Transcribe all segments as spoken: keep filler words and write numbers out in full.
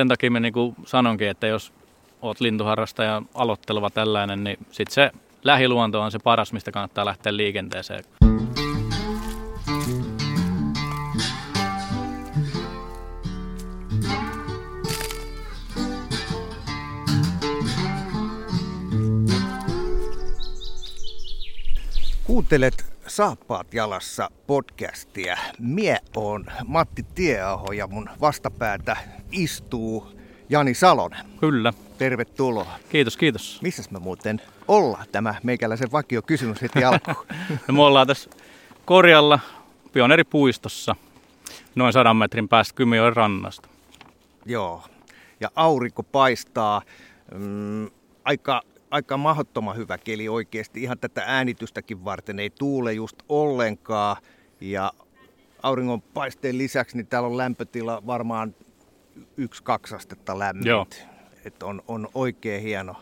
sen takia mä niin kuin sanonkin, että jos oot lintuharrastaja aloitteleva tällainen, niin sitten se lähiluonto on se paras, mistä kannattaa lähteä liikenteeseen. Kuuntelet Saappaat jalassa -podcastia. Mie oon Matti Tieaho ja mun vastapäätä istuu Jani Salonen. Kyllä. Tervetuloa. Kiitos, kiitos. Missäs me muuten ollaan? Tämä meikäläisen vakio kysymys heti alkuun. No, me ollaan tässä Korjalla Pioneeripuistossa, noin sadan metrin päästä Kymijoen rannasta. Joo, ja aurinko paistaa mm, aika... Aika mahdottoman hyvä keli oikeasti. Ihan tätä äänitystäkin varten ei tuule just ollenkaan. Ja auringon paisteen lisäksi niin täällä on lämpötila varmaan yksi kaksi astetta lämmintä. Että on, on oikein hieno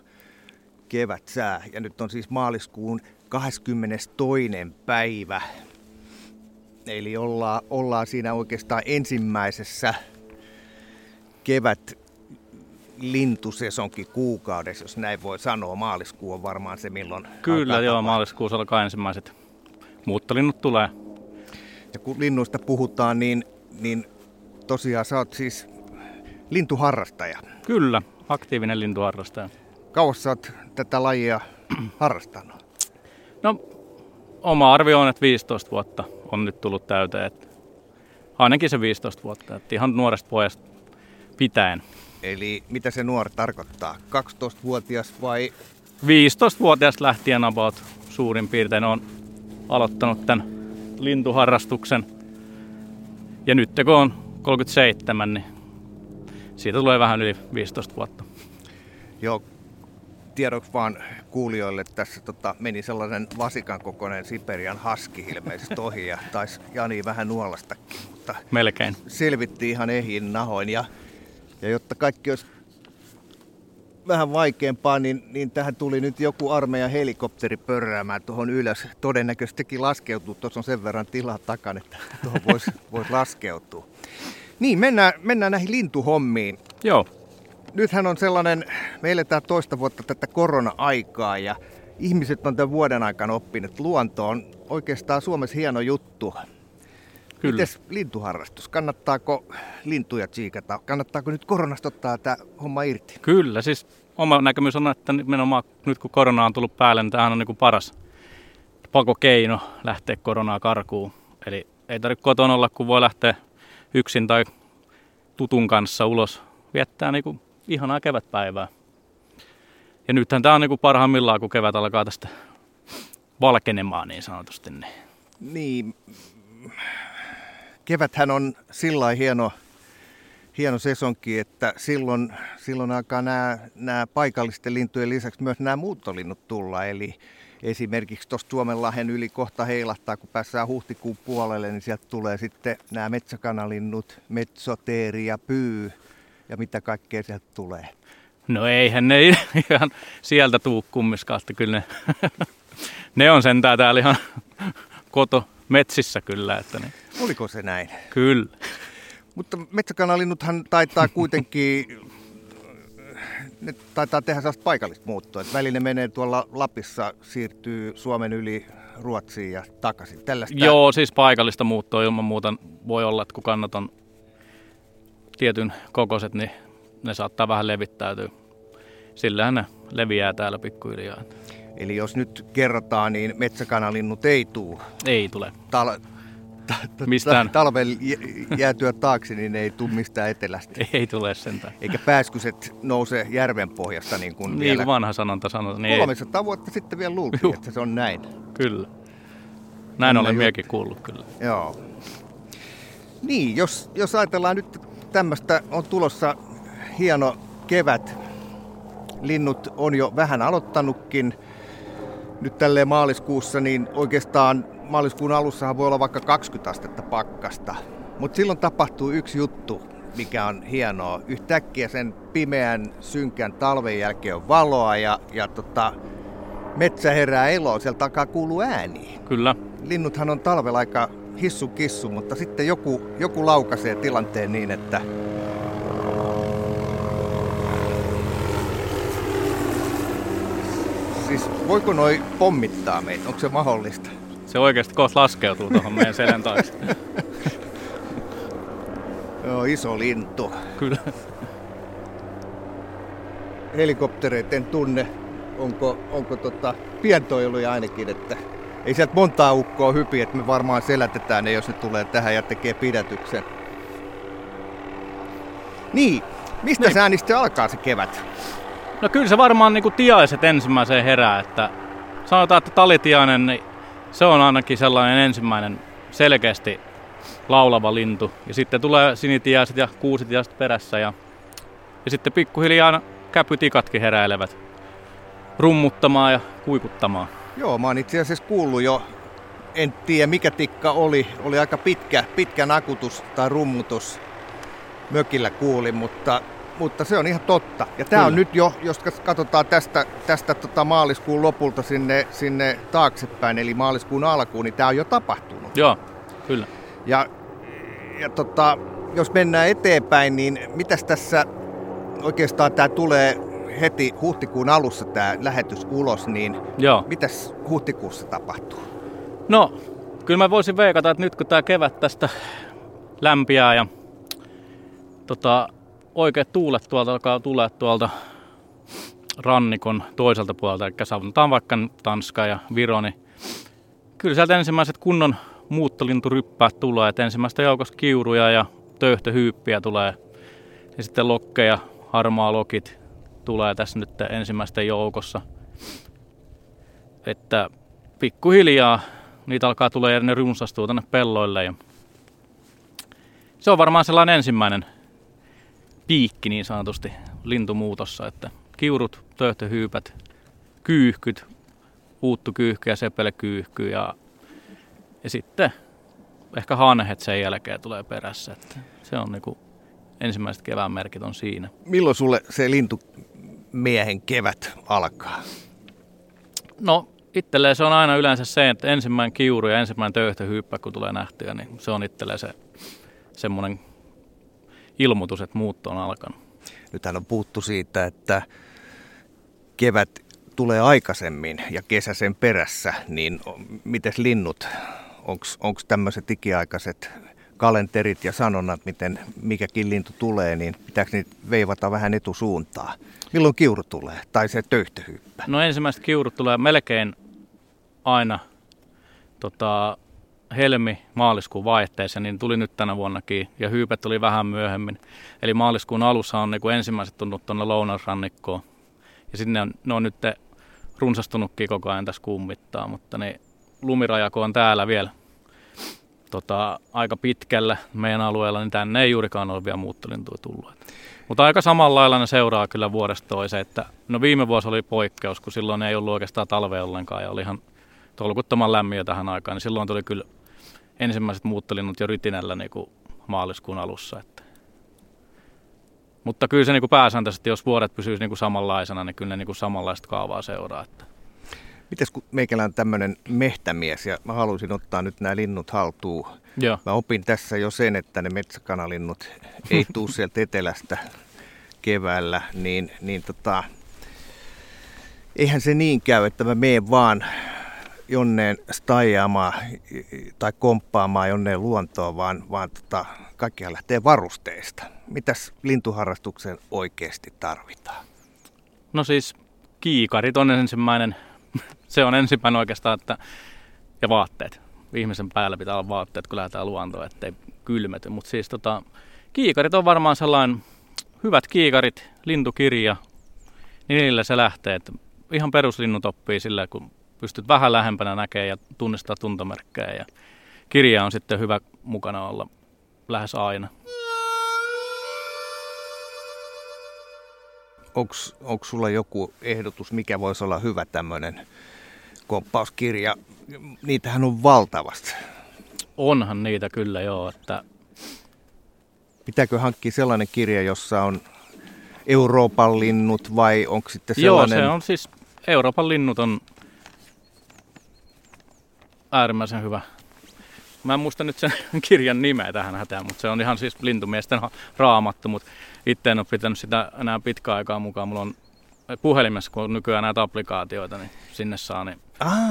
kevätsää. Ja nyt on siis maaliskuun kahdeskymmenestoinen päivä. Eli ollaan, ollaan siinä oikeastaan ensimmäisessä kevät lintusesonkin kuukaudessa, jos näin voi sanoa. Maaliskuu on varmaan se, milloin... Kyllä, joo, maaliskuussa alkaa ensimmäiset muuttolinnut tulee. Ja kun linnuista puhutaan, niin, niin tosiaan sä oot siis lintuharrastaja. Kyllä, aktiivinen lintuharrastaja. Kauas sä oot tätä lajia harrastanut? No, oma arvio on, että viisitoista vuotta on nyt tullut täyteen. Että ainakin se viisitoista vuotta, että ihan nuoresta pojasta pitäen. Eli mitä se nuori tarkoittaa? kaksitoistavuotias vai? viisitoistavuotias lähtien about suurin piirtein on aloittanut tämän lintuharrastuksen. Ja nyt kun on kolmekymmentäseitsemän, niin siitä tulee vähän yli viisitoista vuotta. Joo, tiedoksi vaan kuulijoille, että tässä tota, meni sellainen vasikan kokoinen Siberian haski ilmeisesti ohi ja taisi Jani vähän nuolastakin. Mutta melkein. Selvittiin ihan ehjin nahoin. Ja Ja jotta kaikki olisi vähän vaikeampaa, niin, niin tähän tuli nyt joku armeijan helikopteri pörräämään tuohon ylös. Todennäköisestikin laskeutuu. Tuossa on sen verran tilaa takana, että tuohon voisi vois laskeutua. Niin, mennään, mennään näihin lintuhommiin. Joo. Nythän on sellainen, me eletään toista vuotta tätä korona-aikaa ja ihmiset on tämän vuoden aikana oppinut. Luonto on oikeastaan Suomessa hieno juttu. Kyllä. Mites lintuharrastus? Kannattaako lintuja tsiikata? Kannattaako nyt koronasta ottaa tämä homma irti? Kyllä, siis oma näkemys on, että nimenomaan nyt kun korona on tullut päälle, niin tämähän on niin kuin paras pakokeino lähteä koronaa karkuun. Eli ei tarvitse kotona olla, kun voi lähteä yksin tai tutun kanssa ulos viettää niin kuin ihanaa kevätpäivää. Ja nythän tämä on niin kuin parhaimmillaan, kun kevät alkaa tästä valkenemaan niin sanotusti. Niin... niin. Keväthän on sillä hieno, hieno sesonki, että silloin, silloin alkaa nämä, nämä paikallisten lintujen lisäksi myös nämä muuttolinnut tulla. Eli esimerkiksi tuosta Suomenlahden yli kohta heilahtaa, kun päästään huhtikuun puolelle, niin sieltä tulee sitten nämä metsäkanalinnut, metsoteeri ja pyy ja mitä kaikkea sieltä tulee. No eihän ne ihan sieltä tuu kummiskaasta, kyllä ne, ne on sentään täällä ihan koto. Metsissä kyllä. Että niin. Oliko se näin? Kyllä. Mutta metsäkanalinnuthan taitaa kuitenkin, ne taitaa tehdä sellaista paikallista muuttoa. Välillä menee tuolla Lapissa, siirtyy Suomen yli Ruotsiin ja takaisin. Tällaista... Joo, siis paikallista muuttoa ilman muuta voi olla, että kun kannat on tietyn kokoiset, niin ne saattaa vähän levittäytyä. Sillähän ne leviää täällä pikkuhiljaa. Eli jos nyt kerrataan, niin metsäkanalinnut ei tule. Ei tule. Tal- ta- ta- ta- talven jäätyä taakse, niin ei tule mistään etelästä. Ei tule sentään. Eikä pääskyset nouse järven pohjasta. Niin kuin niin, vanha sanonta sanotaan. Niin kolmesataa ei. Vuotta sitten vielä luultiin, Juh. Että se on näin. Kyllä. Näin olen miekin kuullut kyllä. Joo. Niin, jos, jos ajatellaan nyt tämmöistä, on tulossa hieno kevät. Linnut on jo vähän aloittanutkin. Nyt tälleen maaliskuussa, niin oikeastaan maaliskuun alussahan voi olla vaikka kaksikymmentä astetta pakkasta. Mutta silloin tapahtuu yksi juttu, mikä on hienoa. Yhtäkkiä sen pimeän, synkän talven jälkeen on valoa ja, ja tota, metsä herää eloon. Sieltä alkaa kuulua ääniä. Kyllä. Linnuthan on talvella aika hissu kissu, mutta sitten joku, joku laukaisee tilanteen niin, että Siis voiko noi pommittaa meitä? Onko se mahdollista? Se oikeasti kohta laskeutuu tuohon meidän selän taakse. Joo, iso lintu. Kyllä. Helikoptereita en tunne. Onko, onko tota, pientoiluja ainakin, että ei sieltä montaa ukkoa hypi, että me varmaan selätetään ne, jos ne tulee tähän ja tekee pidätyksen. Niin, mistä niin. Sä niistä alkaa se kevät? No kyllä se varmaan niin kuin tiaiset ensimmäiseen herää, että sanotaan, että talitiainen, niin se on ainakin sellainen ensimmäinen selkeästi laulava lintu. Ja sitten tulee sinitiaiset ja kuusitiaiset perässä ja, ja sitten pikkuhiljaa käpytikatkin heräilevät rummuttamaan ja kuikuttamaan. Joo, mä oon itse asiassa kuullut jo, en tiedä mikä tikka oli, oli aika pitkä, pitkä nakutus tai rummutus mökillä kuulin, mutta, mutta se on ihan totta. Ja tää on nyt jo, jos katsotaan tästä, tästä tota maaliskuun lopulta sinne, sinne taaksepäin, eli maaliskuun alkuun, niin tää on jo tapahtunut. Joo, kyllä. Ja, ja tota, jos mennään eteenpäin, niin mitäs tässä oikeastaan tää tulee heti huhtikuun alussa tämä lähetys ulos, niin joo. Mitäs huhtikuussa tapahtuu? No, kyllä mä voisin veikata, että nyt kun tämä kevät tästä lämpiää ja tota, oikeat tuulet tuolta alkaa tulee tuolta rannikon toiselta puolelta, eli saavutetaan vaikka Tanska ja Viro, niin kyllä sieltä ensimmäiset kunnon muuttolinturyppäät tulee, että ensimmäistä joukossa kiuruja ja töyhtöhyyppiä tulee, ja sitten lokkeja, harmaalokit tulee tässä nyt ensimmäisten joukossa, että pikkuhiljaa niitä alkaa tulla ja ne runsastuu tänne pelloille. Ja se on varmaan sellainen ensimmäinen piikki niin sanotusti lintumuutossa, että kiurut, töyhtöhyypät, kyyhkyt, uuttukyyhky ja sepelkyyhky ja, ja sitten ehkä hanhet sen jälkeen tulee perässä, että se on niinku ensimmäiset kevään merkit on siinä. Milloin sulle se lintu miehen kevät alkaa? No itselleen se on aina yleensä se, että ensimmäinen kiuru ja ensimmäinen töyhtöhyyppä, kun tulee nähtyä, niin se on itselleen se semmoinen ilmoitus, että muutto on alkanut. Nythän on puhuttu siitä, että kevät tulee aikaisemmin ja kesä sen perässä, niin mites linnut? Onko tämmöiset ikiaikaiset kalenterit ja sanonnat, miten mikäkin lintu tulee, niin pitääkö niitä veivata vähän etusuuntaan? Milloin kiuru tulee? Tai se töyhtöhyyppä? No ensimmäiset kiurut tulee melkein aina tota, helmi-maaliskuun vaihteessa, niin tuli nyt tänä vuonnakin, ja hyypät tuli vähän myöhemmin. Eli maaliskuun alussa on niin kuin ensimmäiset tunnut tuonne lounasrannikkoon, ja sinne on, ne on nyt runsastunutkin koko ajan tässä kummittaa, mutta niin lumirajako on täällä vielä. Tota, aika pitkällä meidän alueella, niin tänne ei juurikaan ole vielä muuttolintuja tullut. Mutta aika samalla lailla ne seuraa kyllä vuodesta toiseen. Että, no viime vuosi oli poikkeus, kun silloin ei ollut oikeastaan talve ollenkaan ja oli ihan tolkuttoman lämmin tähän aikaan. Niin silloin tuli kyllä ensimmäiset muuttolinnut jo rytinällä niin kuin maaliskuun alussa. Että. Mutta kyllä se niin kuin pääsääntöisesti, jos vuodet pysyisi niin kuin samanlaisena, niin kyllä ne niin kuin samanlaista kaavaa seuraa. Että. Mites kun meikälä on tämmöinen mehtämies ja mä haluaisin ottaa nyt nämä linnut haltuun. Joo. Mä opin tässä jo sen, että ne metsäkanalinnut ei tuu sieltä etelästä keväällä, niin, niin tota, eihän se niin käy, että mä meen vaan jonneen staijaamaan tai komppaamaan jonneen luontoa, vaan, vaan tota, kaikkihan lähtee varusteista. Mitäs lintuharrastuksen oikeasti tarvitaan? No siis kiikarit on ensimmäinen. Se on ensimmäinen oikeastaan, että, ja vaatteet. Ihmisen päällä pitää olla vaatteet, kun lähdetään luontoon, ettei kylmety. Mutta siis tota, kiikarit on varmaan sellainen, hyvät kiikarit, lintukirja, niin niillä se lähtee. Että ihan peruslinnut oppii sillä, kun pystyt vähän lähempänä näkemään ja tunnistaa tuntomerkkejä. Ja kirja on sitten hyvä mukana olla lähes aina. Onko sulla joku ehdotus, mikä voisi olla hyvä tämmöinen komppauskirja? Niitähän on valtavasti. Onhan niitä kyllä, joo. Että pitääkö hankkia sellainen kirja, jossa on Euroopan linnut vai onko sitten sellainen? Joo, se on siis, Euroopan linnut on äärimmäisen hyvä. Mä en muista nyt sen kirjan nimeä tähän hätään, mutta se on ihan siis lintumiesten raamattu, mutta itse en ole pitänyt sitä enää pitkään aikaa mukaan. Mulla on puhelimessa, kun on nykyään näitä applikaatioita, niin sinne saa niin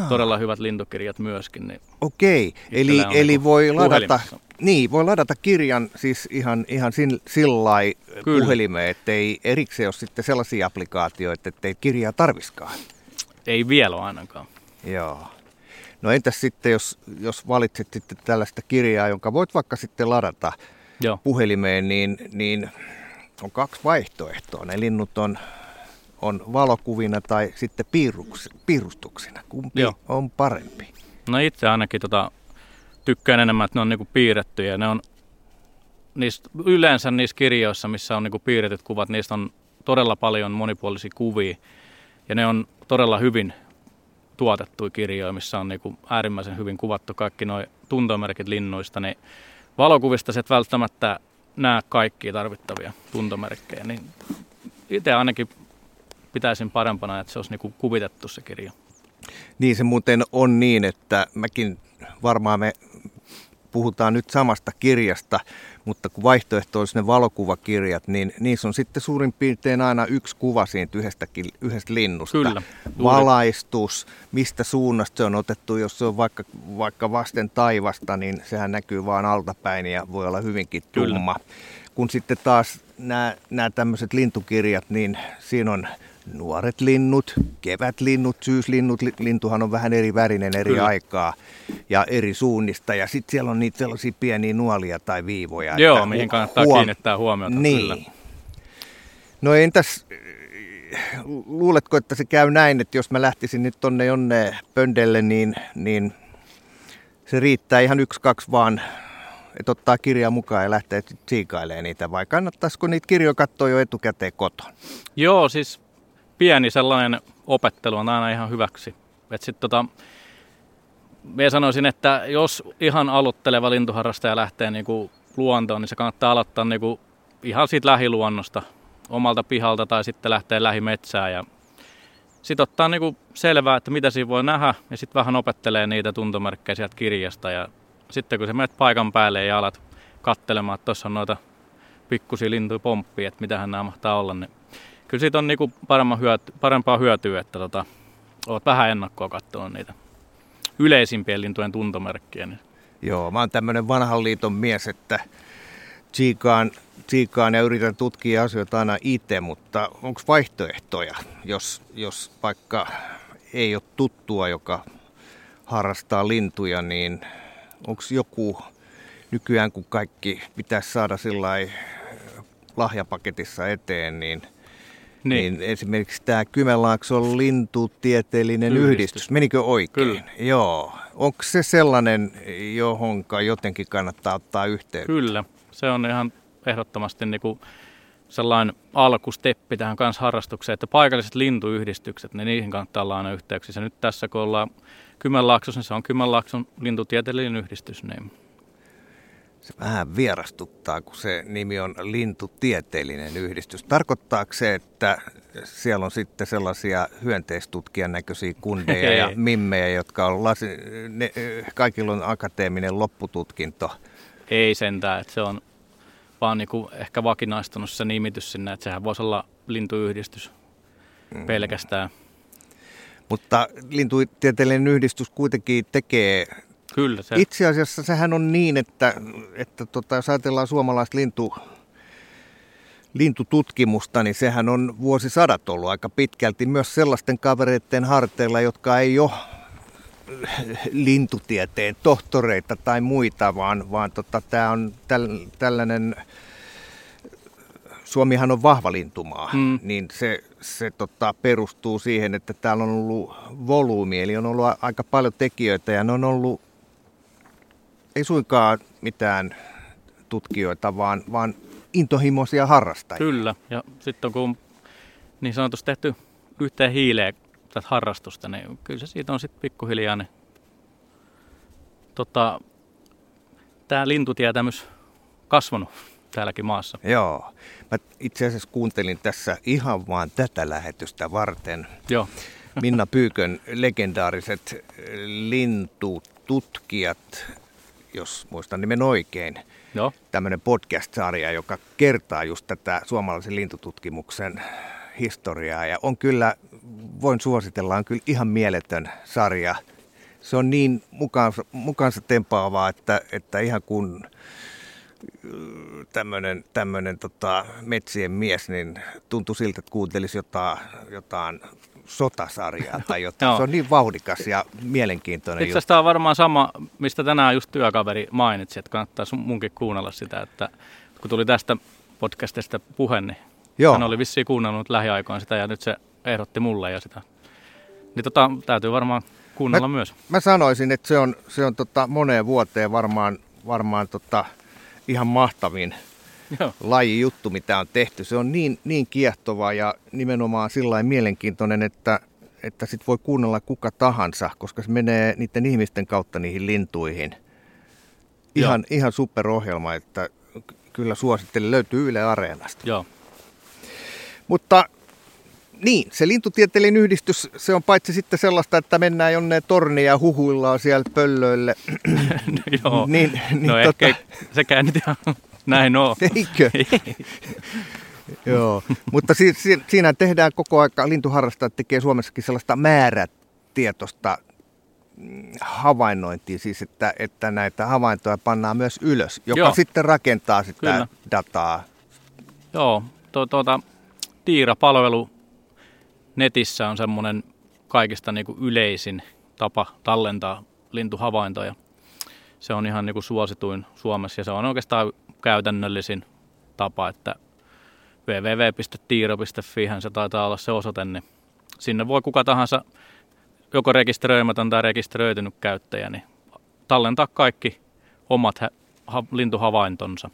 todella hyvät lintukirjat myöskin. Niin okei, eli, eli niin voi, ladata, niin, voi ladata kirjan siis ihan, ihan sillä lailla puhelimeen, ettei erikseen ole sitten sellaisia applikaatioita, ettei kirjaa tarviskaan. Ei vielä ainakaan. Joo. No entäs sitten, jos, jos valitset sitten tällaista kirjaa, jonka voit vaikka sitten ladata Joo. puhelimeen, niin, niin on kaksi vaihtoehtoa. Ne linnut on, on valokuvina tai sitten piirruks, piirustuksina. Kumpi Joo. on parempi? No itse ainakin tota, tykkään enemmän, että ne on niinku piirrettyjä. Ne on, niistä, yleensä niissä kirjoissa, missä on niinku piirretyt kuvat, niistä on todella paljon monipuolisia kuvia. Ja ne on todella hyvin tuotettuja kirjoja, missä on niinku äärimmäisen hyvin kuvattu kaikki nuo tuntomerkit linnuista, niin valokuvista se et välttämättä näe kaikkia tarvittavia tuntomerkkejä. Niin itse ainakin pitäisin parempana, että se olisi niinku kuvitettu se kirja. Niin se muuten on niin, että mäkin varmaan me puhutaan nyt samasta kirjasta, mutta kun vaihtoehto olisi ne valokuvakirjat, niin niissä on sitten suurin piirtein aina yksi kuva siitä yhdestäkin, yhdestä linnusta. Kyllä. Valaistus, mistä suunnasta se on otettu, jos se on vaikka, vaikka vasten taivasta, niin sehän näkyy vaan altapäin ja voi olla hyvinkin tumma. Kyllä. Kun sitten taas nämä, nämä tämmöiset lintukirjat, niin siinä on nuoret linnut, kevätlinnut, syyslinnut, lintuhan on vähän eri värinen eri Kyllä. aikaa ja eri suunnista. Ja sitten siellä on niitä sellaisia pieniä nuolia tai viivoja. Joo, että mihin kannattaa huom... kiinnittää huomiota. Niin. Kyllä. No entäs, luuletko, että se käy näin, että jos mä lähtisin nyt tonne jonne pöndelle, niin, niin se riittää ihan yksi, kaksi vaan, että ottaa kirjaa mukaan ja lähtee siikailemaan niitä, vai kannattaisiko niitä kirjoja katsoa jo etukäteen koton? Joo, siis pieni sellainen opettelu on aina ihan hyväksi. Et sit tota, mä sanoisin, että jos ihan aloitteleva lintuharrastaja lähtee niinku luontoon, niin se kannattaa aloittaa niinku ihan siitä lähiluonnosta, omalta pihalta tai sitten lähtee lähimetsään. Ja sit ottaa niinku selvää, että mitä siinä voi nähdä, ja sitten vähän opettelee niitä tuntomerkkejä sieltä kirjasta. Ja sitten kun sä menet paikan päälle ja alat katselemaan, että tuossa on noita pikkusia lintupomppia, että mitähän nämä mahtaa olla, niin kyllä siitä on niinku hyöty, parempaa hyötyä, että tota, olet vähän ennakkoa katsonut niitä yleisimpien lintujen tuntomerkkiä. Niin. Joo, mä oon tämmöinen vanhan liiton mies, että tsiikaan, tsiikaan ja yritän tutkia asioita aina itse, mutta onko vaihtoehtoja, jos, jos vaikka ei ole tuttua, joka harrastaa lintuja, niin onko joku nykyään, kun kaikki pitäisi saada sillain lahjapaketissa eteen, niin Niin. niin esimerkiksi tämä Kymenlaakson lintutieteellinen yhdistys. yhdistys, menikö oikein? Kyllä. Joo. Onko se sellainen, johonka jotenkin kannattaa ottaa yhteyttä? Kyllä, se on ihan ehdottomasti niinku sellainen alkusteppi tähän kanssa harrastukseen, että paikalliset lintuyhdistykset, niin niihin kannattaa olla aina yhteyksissä. Nyt tässä kun ollaan Kymenlaaksossa, niin se on Kymenlaakson lintutieteellinen yhdistys. Niin se vähän vierastuttaa, kun se nimi on lintutieteellinen yhdistys. Tarkoittaako se, että siellä on sitten sellaisia hyönteistutkien näköisiä kundeja ja mimmejä, jotka on lasi, ne, kaikilla on akateeminen loppututkinto? Ei sentään, että se on vaan niinku ehkä vakinaistunut se nimitys sinne, että sehän voisi olla lintuyhdistys mm. pelkästään. Mutta lintutieteellinen yhdistys kuitenkin tekee... Kyllä, se. Itse asiassa sehän on niin, että, että tota, jos ajatellaan suomalaista lintu, lintututkimusta, niin sehän on vuosisadat ollut aika pitkälti myös sellaisten kavereiden harteilla, jotka ei ole lintutieteen tohtoreita tai muita, vaan, vaan tota, tämä on täl, tällainen, Suomihan on vahva lintumaa, mm. niin se, se tota, perustuu siihen, että täällä on ollut volyymi, eli on ollut aika paljon tekijöitä ja ne on ollut ei suinkaan mitään tutkijoita, vaan, vaan intohimoisia harrastajia. Kyllä, ja sitten kun niin sanotusti tehty yhteen hiileen tätä harrastusta, niin kyllä se siitä on sitten pikkuhiljaa. Niin, tota, tämä lintutietämys kasvanut täälläkin maassa. Joo, mä itse asiassa kuuntelin tässä ihan vaan tätä lähetystä varten. Joo. Minna Pyykön legendaariset lintututkijat, jos muistan nimen oikein, no. tämmöinen podcast-sarja, joka kertaa just tätä suomalaisen lintututkimuksen historiaa ja on kyllä, voin suositella, on kyllä ihan mieletön sarja. Se on niin mukaansa, mukaansa tempaavaa, että, että ihan kun tämmöinen, tämmöinen tota, metsien mies, niin tuntui siltä, että kuuntelisi jotain, jotain sotasarjaa tai jotain. No. Se on niin vauhdikas ja mielenkiintoinen juttu. Itse asiassa tämä on varmaan sama, mistä tänään just työkaveri mainitsi, että kannattaa munkin kuunnella sitä, että kun tuli tästä podcastista puhe, niin joo. Hän oli vissiin kuunnellut lähiaikoin sitä ja nyt se ehdotti mulle ja sitä. Niin tota, täytyy varmaan kuunnella mä, myös. Mä sanoisin, että se on, se on tota moneen vuoteen varmaan, varmaan tota ihan mahtavin joo. lajijuttu, mitä on tehty. Se on niin, niin kiehtova ja nimenomaan sillain mielenkiintoinen, että, että sit voi kuunnella kuka tahansa, koska se menee niiden ihmisten kautta niihin lintuihin. Ihan, ihan superohjelma, että kyllä suosittelen, löytyy Yle Areenasta. Joo. Mutta niin, se lintutieteellinen yhdistys, se on paitsi sitten sellaista, että mennään jonne torniin ja huhuillaan siellä pöllöille. No joo, niin, niin, no tota... ehkä ei, sekään nyt ihan näin ole. Eikö? Joo, mutta si- si- siinä tehdään koko aika, lintuharrastajat tekee Suomessakin sellaista määrätietoista havainnointia, siis että, että näitä havaintoja pannaan myös ylös, joka joo. sitten rakentaa sitä kyllä. dataa. Joo, tuota... tuota... Tiira-palvelu netissä on semmoinen kaikista niin kuin yleisin tapa tallentaa lintuhavaintoja. Se on ihan niin kuin suosituin Suomessa ja se on oikeastaan käytännöllisin tapa, että double-u double-u double-u piste tiira piste fi se taitaa olla se osoite, niin sinne voi kuka tahansa, joko rekisteröimätön tai rekisteröitynyt käyttäjä, niin tallentaa kaikki omat ha- lintuhavaintonsa.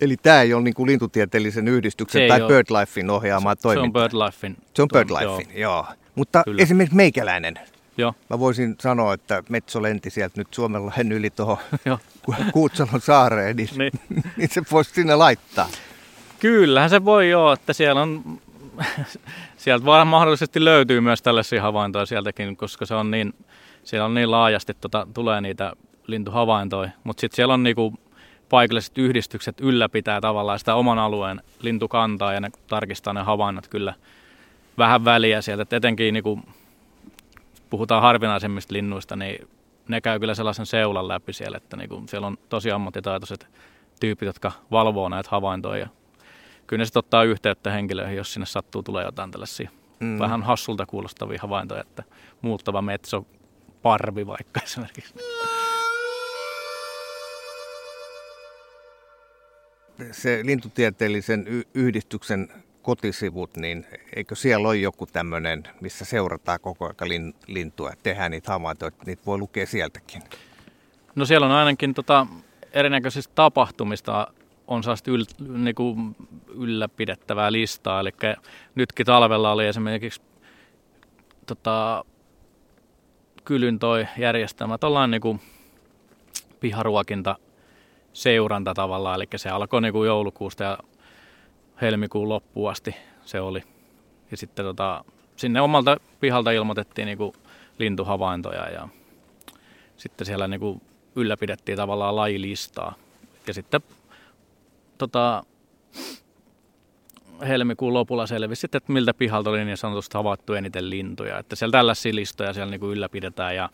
Eli tämä ei ole niin kuin lintutieteellisen yhdistyksen tai BirdLifein ohjaamaa toimintaa. Se on BirdLifein. Se on BirdLifein, joo. Mutta kyllä. Esimerkiksi meikäläinen. Joo. Mä voisin sanoa, että metso lenti sieltä nyt Suomenlahden yli tuohon Kuutsalon saareen, niin, niin. niin se voisi sinne laittaa. Kyllähän se voi joo, että siellä on, sieltä vaan mahdollisesti löytyy myös tällaisia havaintoja sieltäkin, koska se on niin, siellä on niin laajasti, tota, tulee niitä lintuhavaintoja, mutta sitten siellä on niinku paikalliset yhdistykset ylläpitää tavallaan sitä oman alueen lintukantaa ja ne tarkistaa ne havainnot kyllä vähän väliä sieltä. Et etenkin niin kun puhutaan harvinaisemmista linnuista, niin ne käy kyllä sellaisen seulan läpi siellä, että niin kun siellä on tosi ammattitaitoiset tyypit, jotka valvoo näitä havaintoja. Ja kyllä ne sitten ottaa yhteyttä henkilöihin, jos sinne sattuu tulee jotain tällaisia mm. vähän hassulta kuulostavia havaintoja, että muuttava metso, parvi vaikka esimerkiksi. Se lintutieteellisen yhdistyksen kotisivut, niin eikö siellä ole joku tämmöinen, missä seurataan koko ajan lintua, tehdään niitä havaintoja, että niitä voi lukea sieltäkin? No siellä on ainakin tota, erinäköisistä tapahtumista on sellaista yl, niinku, ylläpidettävää listaa, eli nytkin talvella oli esimerkiksi tota, Kylyn toi järjestelmä, ollaan niinku, piharuokinta, seuranta tavallaan, eli se alkoi niin kuin joulukuusta ja helmikuun loppuun asti se oli. Ja sitten tota, sinne omalta pihalta ilmoitettiin niin kuin lintuhavaintoja ja sitten siellä niin kuin ylläpidettiin tavallaan lajilistaa. Ja sitten tota, helmikuun lopulla selvisi, että miltä pihalta oli niin sanotusti havaittu eniten lintuja. Että siellä tällaisia listoja siellä niin kuin ylläpidetään ja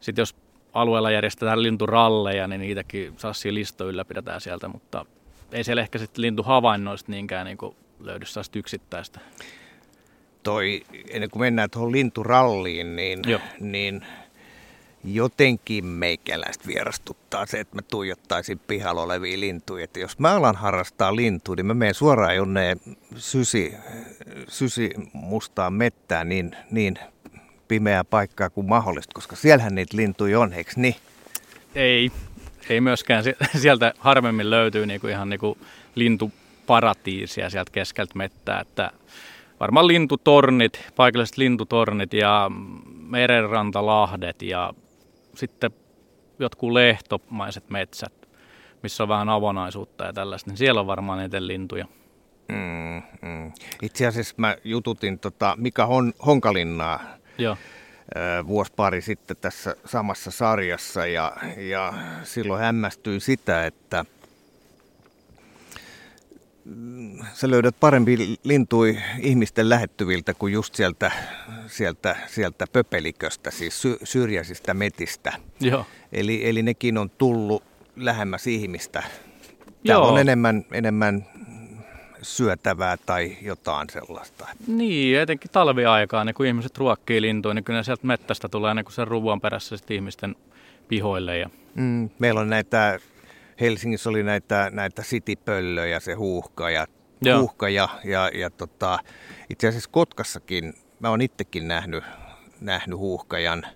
sitten jos alueella järjestetään linturalleja, niin niitäkin sassia listoja ylläpidetään sieltä, mutta ei siellä ehkä sitten lintuhavainnoista niinkään niin kuin löydy sellaista yksittäistä. Toi, ennen kuin mennään tuohon linturalliin, niin, niin jotenkin meikäläistä vierastuttaa se, että mä tuijottaisin pihalla olevia lintuja. Että jos mä alan harrastaa lintua, niin mä menen suoraan jonneen sysi, sysi mustaan mettään, niin... niin pimeää paikkaa kuin mahdollista, koska siellähän niitä lintuja on, eikö niin? Ei, ei myöskään. Sieltä harvemmin löytyy niinku ihan niinku lintuparatiisia sieltä keskeltä mettää. Että varmaan lintutornit, paikalliset lintutornit ja merenrantalahdet ja sitten jotkut lehtomaiset metsät, missä on vähän avonaisuutta ja tällaista. Niin siellä on varmaan niitä lintuja. Mm, mm. Itse asiassa mä jututin tota Mika Hon- Honkalinnaa. Joo. Vuosi pari sitten tässä samassa sarjassa ja, ja silloin hämmästyin sitä, että sä löydät parempi lintui ihmisten lähettyviltä kuin just sieltä, sieltä, sieltä pöpeliköstä, siis syrjäisistä metistä. Joo. Eli, eli nekin on tullut lähemmäs ihmistä. Täällä Joo. on enemmän, enemmän syötävää tai jotain sellaista. Niin, etenkin talviaikaan, niin kun ihmiset ruokkii lintuja, niin kyllä sieltä mettästä tulee niin kun sen ruuan perässä sitten ihmisten pihoille. Ja... Mm, meillä on näitä... Helsingissä oli näitä, näitä sitipöllöjä, se huuhka ja, huuhka ja, ja, ja tota, itse asiassa Kotkassakin, mä oon itsekin nähnyt, nähnyt huuhkajan.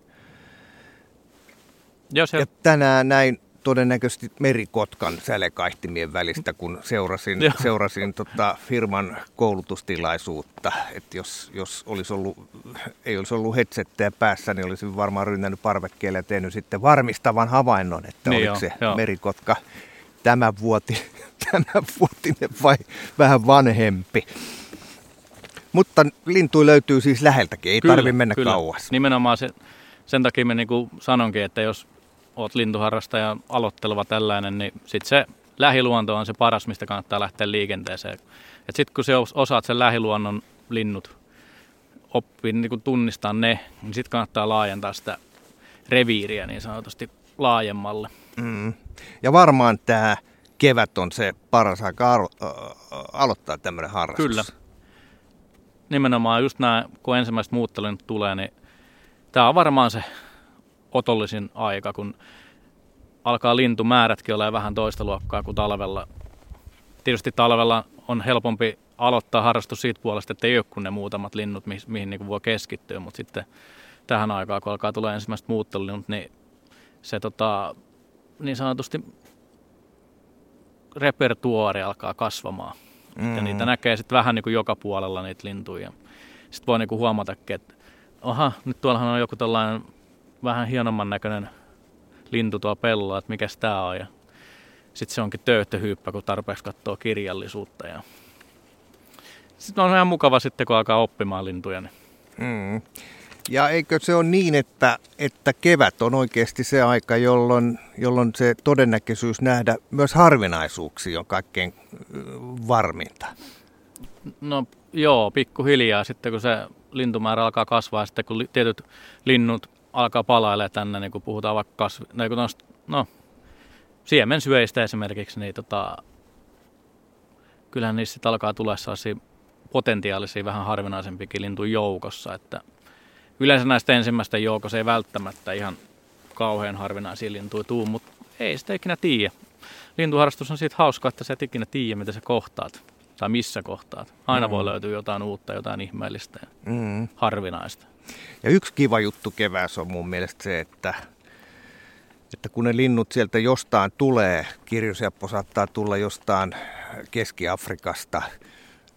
Jos he... Ja tänään näin todennäköisesti merikotkan sälekaihtimien välistä, kun seurasin, seurasin tota firman koulutustilaisuutta. Et jos jos olisi ollut, ei olisi ollut headsettejä päässä, niin olisin varmaan rynnännyt parvekkeelle ja tehnyt sitten varmistavan havainnon, että niin oliko jo, se jo. merikotka tämän vuotinen, tämän vuotinen vai vähän vanhempi. Mutta lintuja löytyy siis läheltäkin, ei tarvitse mennä kyllä. kauas. Nimenomaan se, sen takia mä niin kuin sanonkin, että jos... oot lintuharrastaja, aloitteleva tällainen, niin sitten se lähiluonto on se paras, mistä kannattaa lähteä liikenteeseen. Et sitten kun sä osaat sen lähiluonnon linnut oppii, niin kun tunnistaa ne, niin sitten kannattaa laajentaa sitä reviiriä niin sanotusti laajemmalle. Mm. Ja varmaan tämä kevät on se paras aika alo- aloittaa tämmöinen harrastus. Kyllä. Nimenomaan just nämä, kun ensimmäiset muuttolinnut tulee, niin tämä on varmaan se otollisin aika, kun alkaa lintumäärätkin olla vähän toista luokkaa kuin talvella. Tietysti talvella on helpompi aloittaa harrastus siitä puolesta, että ei ole kuin ne muutamat linnut, mihin, mihin niin kuin voi keskittyä, mutta sitten tähän aikaan, kun alkaa tulla ensimmäiset muuttelulinnut, niin se tota, niin sanotusti repertuaari alkaa kasvamaan. Mm-hmm. Ja niitä näkee sitten vähän niin kuin joka puolella niitä lintuja. Sitten voi niin kuin huomatakin, että aha, nyt tuollahan on joku tällainen vähän hienomman näköinen lintu tuo pellolla, että mikäs tää on. Sitten se onkin töyhtöhyyppä, kun tarpeeksi katsoo kirjallisuutta. Ja... sitten on ihan mukava sitten, kun alkaa oppimaan lintuja. Niin... Mm. Ja eikö se ole niin, että, että kevät on oikeasti se aika, jolloin, jolloin se todennäköisyys nähdä myös harvinaisuuksia on kaikkein varminta? No joo, pikkuhiljaa sitten, kun se lintumäärä alkaa kasvaa, sitten kun tietyt linnut alkaa palailemaan tänne, niin kun puhutaan vaikka kasvi, niin kun tonst, no, siemensyöistä esimerkiksi, niin tota, kyllähän niistä alkaa tulla sellaisia potentiaalisia vähän harvinaisempikin lintujen joukossa. Että yleensä näistä ensimmäisten joukossa ei välttämättä ihan kauhean harvinaisia lintuja tule, mutta ei sitä ikinä tiedä. Lintuharrastus on siitä hauskaa, että sä et ikinä tiedä, mitä sä kohtaat tai missä kohtaat. Aina mm. voi löytyä jotain uutta, jotain ihmeellistä ja mm. harvinaista. Ja yksi kiva juttu keväässä on mun mielestä se, että, että kun ne linnut sieltä jostain tulee, kirjusjappo saattaa tulla jostain Keski-Afrikasta,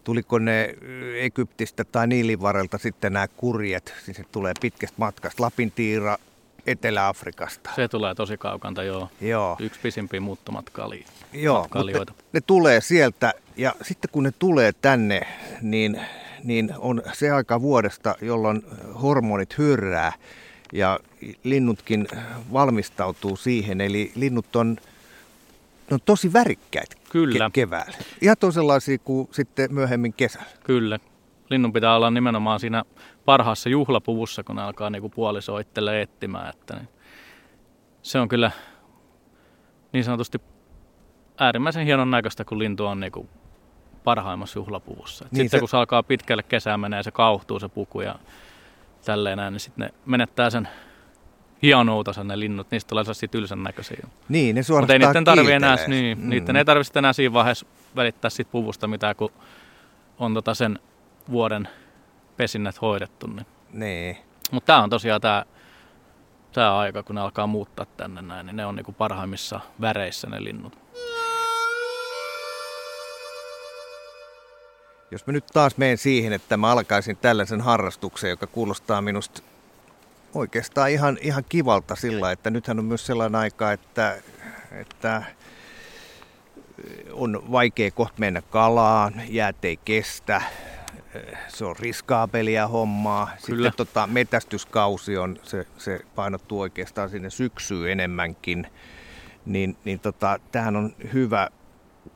tuliko ne Egyptistä tai Niilivarrelta sitten nämä kurjet, siis se tulee pitkästä matkasta, lapintiira Etelä-Afrikasta. Se tulee tosi kaukanta, joo. joo. Yksi pisimpiä muuttomatkailijoita. Joo, mutta ne tulee sieltä ja sitten kun ne tulee tänne, niin... niin on se aika vuodesta, jolloin hormonit hyrrää ja linnutkin valmistautuu siihen. Eli linnut on, on tosi värikkäitä Kyllä. keväällä. Ihan toisenlaisia kuin sitten myöhemmin kesällä. Kyllä. Linnun pitää olla nimenomaan siinä parhaassa juhlapuvussa, kun alkaa niinku puoliso itselle etsimään. Että niin. Se on kyllä niin sanotusti äärimmäisen hienon näköistä, kun lintu on... Niinku parhaimmassa juhlapuvussa. Niin sitten se... kun se alkaa pitkälle kesään menee, se kauhtuu se puku ja tälleen näin, niin sitten ne menettää sen hienoutansa ne linnut. Niistä tulee sellaisia tylsän näköisiä. Niin, ne suorastaan kiiltelee. Mutta niiden, enää, niin, mm. niiden ei tarvitse enää siinä vaiheessa välittää siitä puvusta mitään, kun on tota sen vuoden pesinnät hoidettu. Niin. Niin. Mutta tämä on tosiaan tämä, tämä aika, kun ne alkaa muuttaa tänne näin, niin ne on niinku parhaimmissa väreissä ne linnut. Jos mä nyt taas menen siihen, että mä alkaisin tällaisen harrastuksen, joka kuulostaa minusta oikeastaan ihan, ihan kivalta sillä, että nythän on myös sellainen aika, että, että on vaikea kohta mennä kalaan, jäät ei kestä, se on riskaabelia hommaa. Kyllä. Sitten tota, metästyskausi on, se, se painottuu oikeastaan sinne syksyyn enemmänkin, niin, niin tota, tämähän on hyvä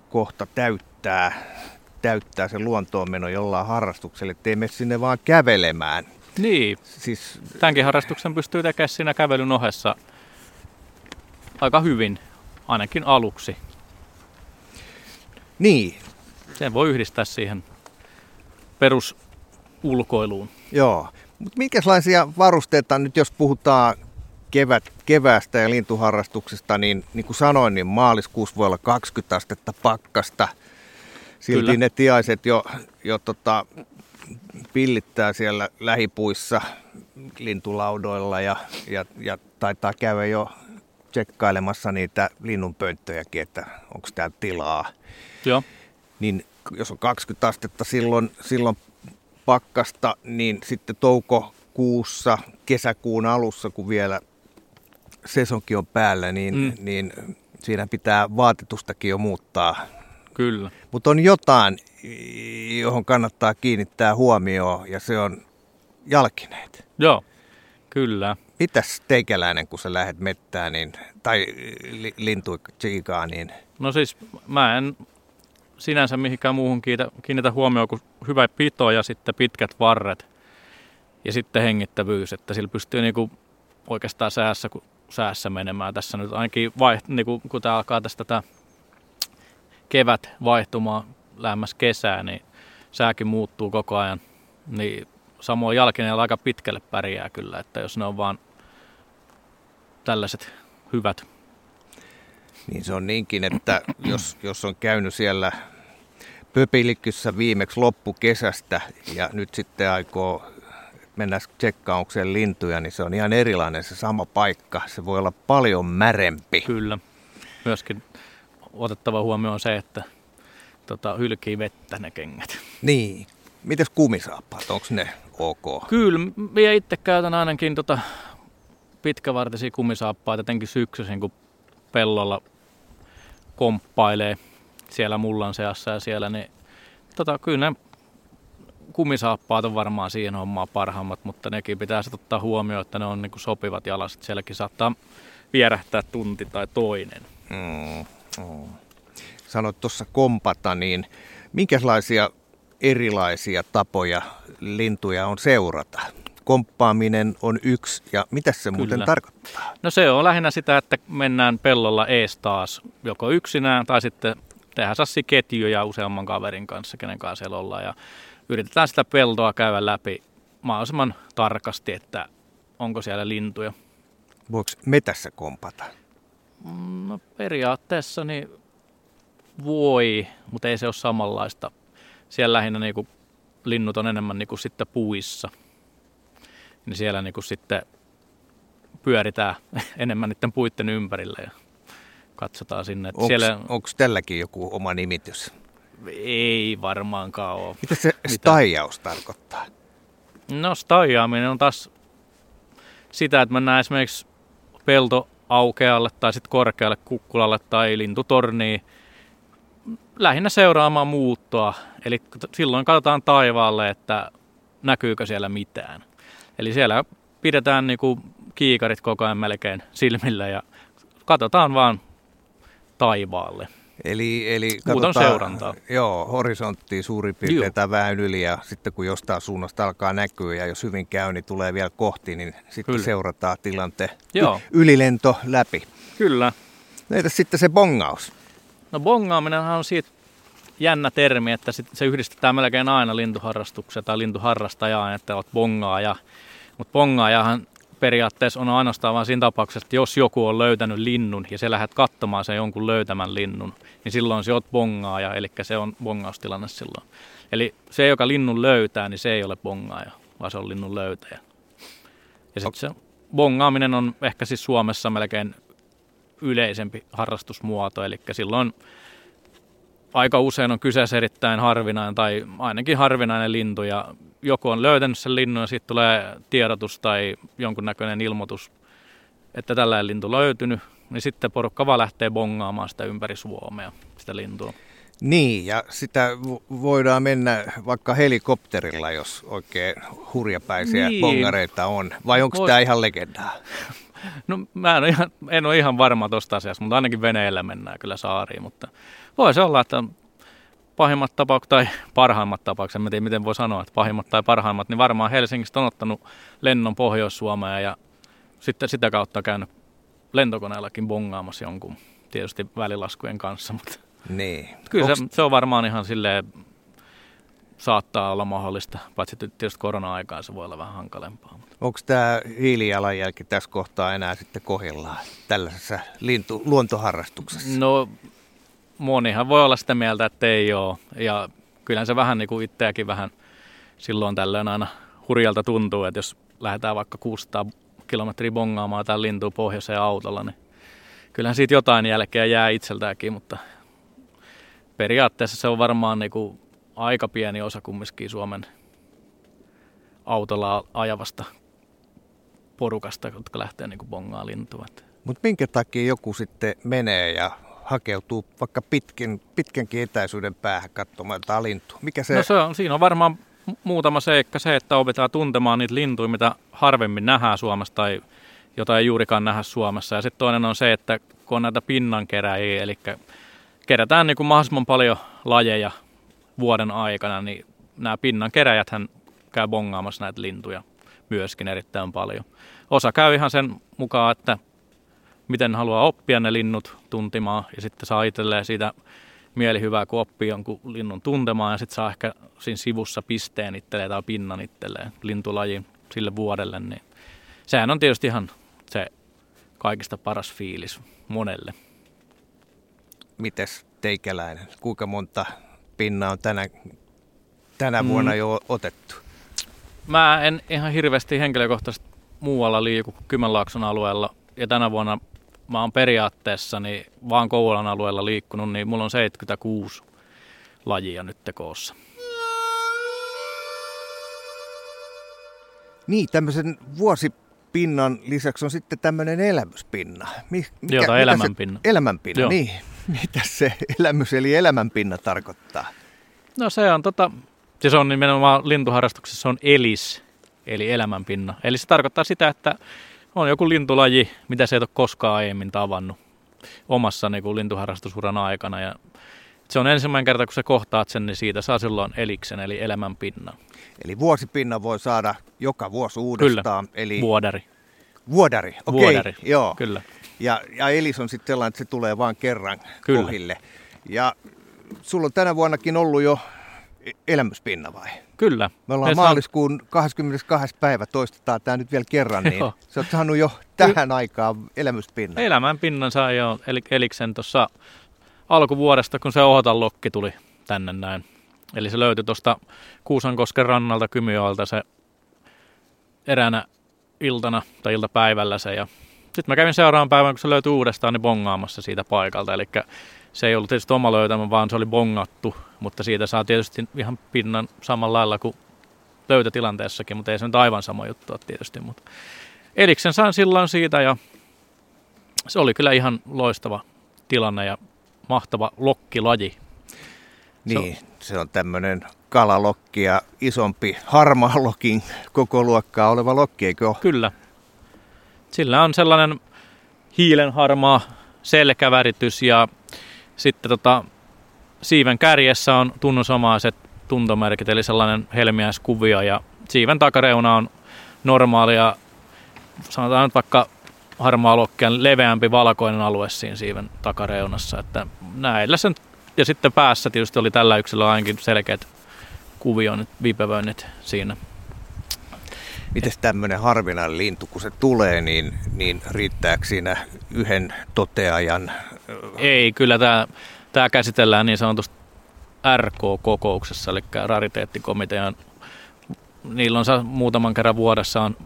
kohta täyttää. täyttää, täyttää se luontoonmeno jollain harrastuksella, ettei mene sinne vaan kävelemään. Niin, siis tämänkin harrastuksen pystyy tekemään siinä kävelyn ohessa aika hyvin, ainakin aluksi. Niin. Sen voi yhdistää siihen perusulkoiluun. Joo, mutta minkälaisia varusteita nyt, jos puhutaan kevät, keväästä ja lintuharrastuksesta, niin, niin kuin sanoin, niin maaliskuussa voi olla kaksikymmentä astetta pakkasta. Silti Kyllä. ne tiaiset jo, jo tota, pillittää siellä lähipuissa lintulaudoilla ja, ja, ja taitaa käydä jo tsekkailemassa niitä linnunpönttöjäkin, että onko täällä tilaa. Joo. Niin jos on kaksikymmentä astetta silloin, silloin pakkasta, niin sitten toukokuussa, kesäkuun alussa, kun vielä sesonki on päällä, niin, mm. niin siinä pitää vaatetustakin jo muuttaa. Kyllä. Mutta on jotain, johon kannattaa kiinnittää huomioon, ja se on jalkineet. Joo, kyllä. Mitäs teikäläinen, kun sä lähdet mettään niin, tai li, lintuikaa? Niin... No siis mä en sinänsä mihinkään muuhun kiinnitä huomioon kuin hyvä pito ja sitten pitkät varret ja sitten hengittävyys. Että sillä pystyy niinku oikeastaan säässä, säässä menemään tässä nyt ainakin, vaiht- niinku, kun tämä alkaa tästä tää kevät vaihtumaan lähemmäs kesää, niin sääkin muuttuu koko ajan. Niin samoin jalkineella aika pitkälle pärjää kyllä, että jos ne on vaan tällaiset hyvät. Niin se on niinkin, että jos, jos on käynyt siellä pöpilikyssä viimeksi loppukesästä ja nyt sitten aikoo mennä tsekkaan, onko siellä lintuja, niin se on ihan erilainen se sama paikka. Se voi olla paljon märempi. Kyllä. Myöskin otettava huomio on se, että tota, hylkii vettä ne kengät. Niin. Mites kumisaappaat, onko ne ok? Kyllä, minä itse käytän ainakin tota pitkävartisia kumisaappaita, jotenkin syksyisin, kun pellolla komppailee siellä mullan seassa ja siellä, niin tota, kyllä ne kumisaappaat on varmaan siihen hommaan parhaimmat, mutta nekin pitää sitten ottaa huomioon, että ne on niinku sopivat jalaset. Sielläkin saattaa vierähtää tunti tai toinen. Mm, mm. Sanoit tuossa kompata, niin minkälaisia erilaisia tapoja lintuja on seurata? Komppaaminen on yksi, ja mitä se Kyllä. muuten tarkoittaa? No se on lähinnä sitä, että mennään pellolla ees taas, joko yksinään, tai sitten tehdään ketjuja useamman kaverin kanssa, kenen kanssa siellä ollaan, ja yritetään sitä peltoa käydä läpi mahdollisimman tarkasti, että onko siellä lintuja. Voiko metässä kompata? No periaatteessa niin voi, mutta ei se ole samanlaista. Siellä lähinnä niinku linnut on enemmän niinku sitten puissa, niin siellä niinku sitten pyöritään enemmän niiden puitten ympärillä ja katsotaan sinne. Onko siellä... tälläkin joku oma nimitys? Ei varmaankaan ole. Mitä se staijaus tarkoittaa? No staijaaminen on taas sitä, että mennään esimerkiksi peltoaukealle tai sitten korkealle kukkulalle tai lintutorniin. Lähinnä seuraamaan muuttoa, eli silloin katsotaan taivaalle, että näkyykö siellä mitään. Eli siellä pidetään niinku kiikarit koko ajan melkein silmillä ja katsotaan vaan taivaalle. Eli, eli katsotaan seurantaa. Joo, horisonttiin suurin piirtein tai vähän yli ja sitten kun jostain suunnasta alkaa näkyä ja jos hyvin käy, niin tulee vielä kohti, niin sitten Kyllä. seurataan tilanteen Joo. ylilento läpi. Kyllä. Entäs sitten se bongaus? No bongaaminenhan on siitä jännä termi, että se yhdistetään melkein aina lintuharrastukseen tai lintuharrastajaan, että olet bongaaja. Mutta bongaajahan periaatteessa on ainoastaan vain siinä tapauksessa, että jos joku on löytänyt linnun ja sä lähdet katsomaan sen jonkun löytämän linnun, niin silloin se oot bongaaja, eli se on bongaustilanne silloin. Eli se, joka linnun löytää, niin se ei ole bongaaja, vaan se on linnun löytäjä. Ja sitten se bongaaminen on ehkä siis Suomessa melkein yleisempi harrastusmuoto, eli silloin aika usein on kyseessä erittäin harvinainen tai ainakin harvinainen lintu ja joku on löytänyt sen linnun ja siitä tulee tiedotus tai jonkunnäköinen ilmoitus, että tällainen lintu löytynyt, niin sitten porukka vaan lähtee bongaamaan sitä ympäri Suomea, sitä lintua. Niin, ja sitä voidaan mennä vaikka helikopterilla, jos oikein hurjapäisiä niin. bongareita on, vai onko Voi... tämä ihan legendaa? No mä en ole ihan, en ole ihan varma tuosta asiasta, mutta ainakin veneellä mennään kyllä saariin, mutta voi se olla, että pahimmat tapaukset tai parhaimmat tapaukset, en tiedä miten voi sanoa, että pahimmat tai parhaimmat, niin varmaan Helsingistä on ottanut lennon Pohjois-Suomeen ja sitten sitä kautta käynyt lentokoneellakin bongaamassa jonkun, tietysti välilaskujen kanssa. Mutta niin. Kyllä Onks... se, se on varmaan ihan silleen, saattaa olla mahdollista, paitsi tietysti korona-aikaan se voi olla vähän hankalempaa. Mutta. Onko tämä hiilijalanjälki tässä kohtaa enää sitten kohdellaan tällaisessa lintu- luontoharrastuksessa? No monihan voi olla sitä mieltä, että ei ole. Ja kyllähän se vähän niin kuin itseäkin vähän silloin tällöin aina hurjalta tuntuu, että jos lähdetään vaikka kuusisataa kilometriä bongaamaan tai lintua pohjoiseen autolla, niin kyllähän siitä jotain jälkeä jää itseltäänkin, mutta periaatteessa se on varmaan niin kuin aika pieni osa kumminkin Suomen autolla ajavasta porukasta, jotka lähtee niin kuin bongaa lintua. Mutta minkä takia joku sitten menee ja hakeutuu vaikka pitkin, pitkänkin etäisyyden päähän katsomaan jotain lintua? Mikä se... No se on, siinä on varmaan muutama seikka se, että opetaan tuntemaan niitä lintuja, mitä harvemmin nähdään Suomessa tai jota ei juurikaan nähdä Suomessa. Ja sitten toinen on se, että kun on näitä pinnankeräjiä, eli kerätään niin kuin mahdollisimman paljon lajeja vuoden aikana, niin nämä pinnankeräjäthän käy bongaamassa näitä lintuja myöskin erittäin paljon. Osa käy ihan sen mukaan, että miten haluaa oppia ne linnut tuntimaan, ja sitten saa itselleen siitä mielihyvää, kun oppii jonkun linnun tuntemaan, ja sitten saa ehkä siinä sivussa pisteen itselleen tai pinnan itselleen lintulajin sille vuodelle, niin sehän on tietysti ihan se kaikista paras fiilis monelle. Mites teikäläinen? Kuinka monta pinnaa on tänä, tänä vuonna mm. jo otettu? Mä en ihan hirveästi henkilökohtaisesti muualla liiku kuin Kymenlaakson alueella. Ja tänä vuonna mä oon periaatteessa niin vaan Kouvolan alueella liikkunut, niin mulla on seitsemänkymmentäkuusi lajia nyt koossa. Niin, tämmöisen vuosi pinnan lisäksi on sitten tämmöinen elämyspinna. Mikä, Jota elämänpinna. Se, elämänpinna, Joo. Niin. Mitä se elämys eli elämänpinna tarkoittaa? No se on, tota, se on nimenomaan lintuharrastuksessa se on elis, eli elämänpinna. Eli se tarkoittaa sitä, että on joku lintulaji, mitä se ei ole koskaan aiemmin tavannut omassa niin kuin lintuharrastusuran aikana. Ja se on ensimmäinen kerta, kun sä kohtaat sen, niin siitä saa silloin eliksen, eli elämänpinnan. Eli vuosipinnan voi saada joka vuosi uudestaan. Kyllä, eli... vuodari. Vuodari, okei. Vuodari, joo. Kyllä. Ja, ja elis on sitten sellainen, että se tulee vain kerran Kyllä. kohille. Ja sulla on tänä vuonnakin ollut jo elämyspinna vai? Kyllä. Me ollaan Esa... maaliskuun kahdeskymmenestoinen päivä, toistetaan tämä nyt vielä kerran, niin joo. Sä oot saanut jo tähän y... aikaan elämyspinnan. Elämänpinnan sai jo el- eliksen tuossa alkuvuodesta, kun se Ohata-lokki tuli tänne näin. Eli se löytyi tuosta Kuusankosken rannalta Kymijoelta se eräänä iltana tai iltapäivällä se. Sitten mä kävin seuraavan päivän, kun se löytyi uudestaan, niin bongaamassa siitä paikalta. Eli se ei ollut tietysti oma löytämä, vaan se oli bongattu, mutta siitä saa tietysti ihan pinnan samalla lailla kuin löytötilanteessakin, mutta ei se nyt aivan sama juttu ole tietysti. Mutta eliksen sain silloin siitä ja se oli kyllä ihan loistava tilanne ja mahtava lokkilaji. Niin, se on, se on tämmöinen kalalokki ja isompi harmaan lokin koko luokkaa oleva lokki, eikö ole? Kyllä. Sillä on sellainen hiilenharmaa selkäväritys ja sitten tota, siiven kärjessä on tunnusomaiset tuntomerkit, eli sellainen helmiäiskuvio ja siiven takareuna on normaalia, sanotaan nyt vaikka harmaa lokkian leveämpi valkoinen alue siinä siiven takareunassa. Että näillä sen, ja sitten päässä tietysti oli tällä yksilöllä ainakin selkeät kuvioinnit, vipevöinnit siinä. Mites tämmöinen harvinainen lintu, kun se tulee, niin, niin riittääkö siinä yhden toteajan? Ei, kyllä tämä, tämä käsitellään niin sanotusti R K-kokouksessa, eli rariteettikomitean. Niillä on muutaman kerran vuodessa on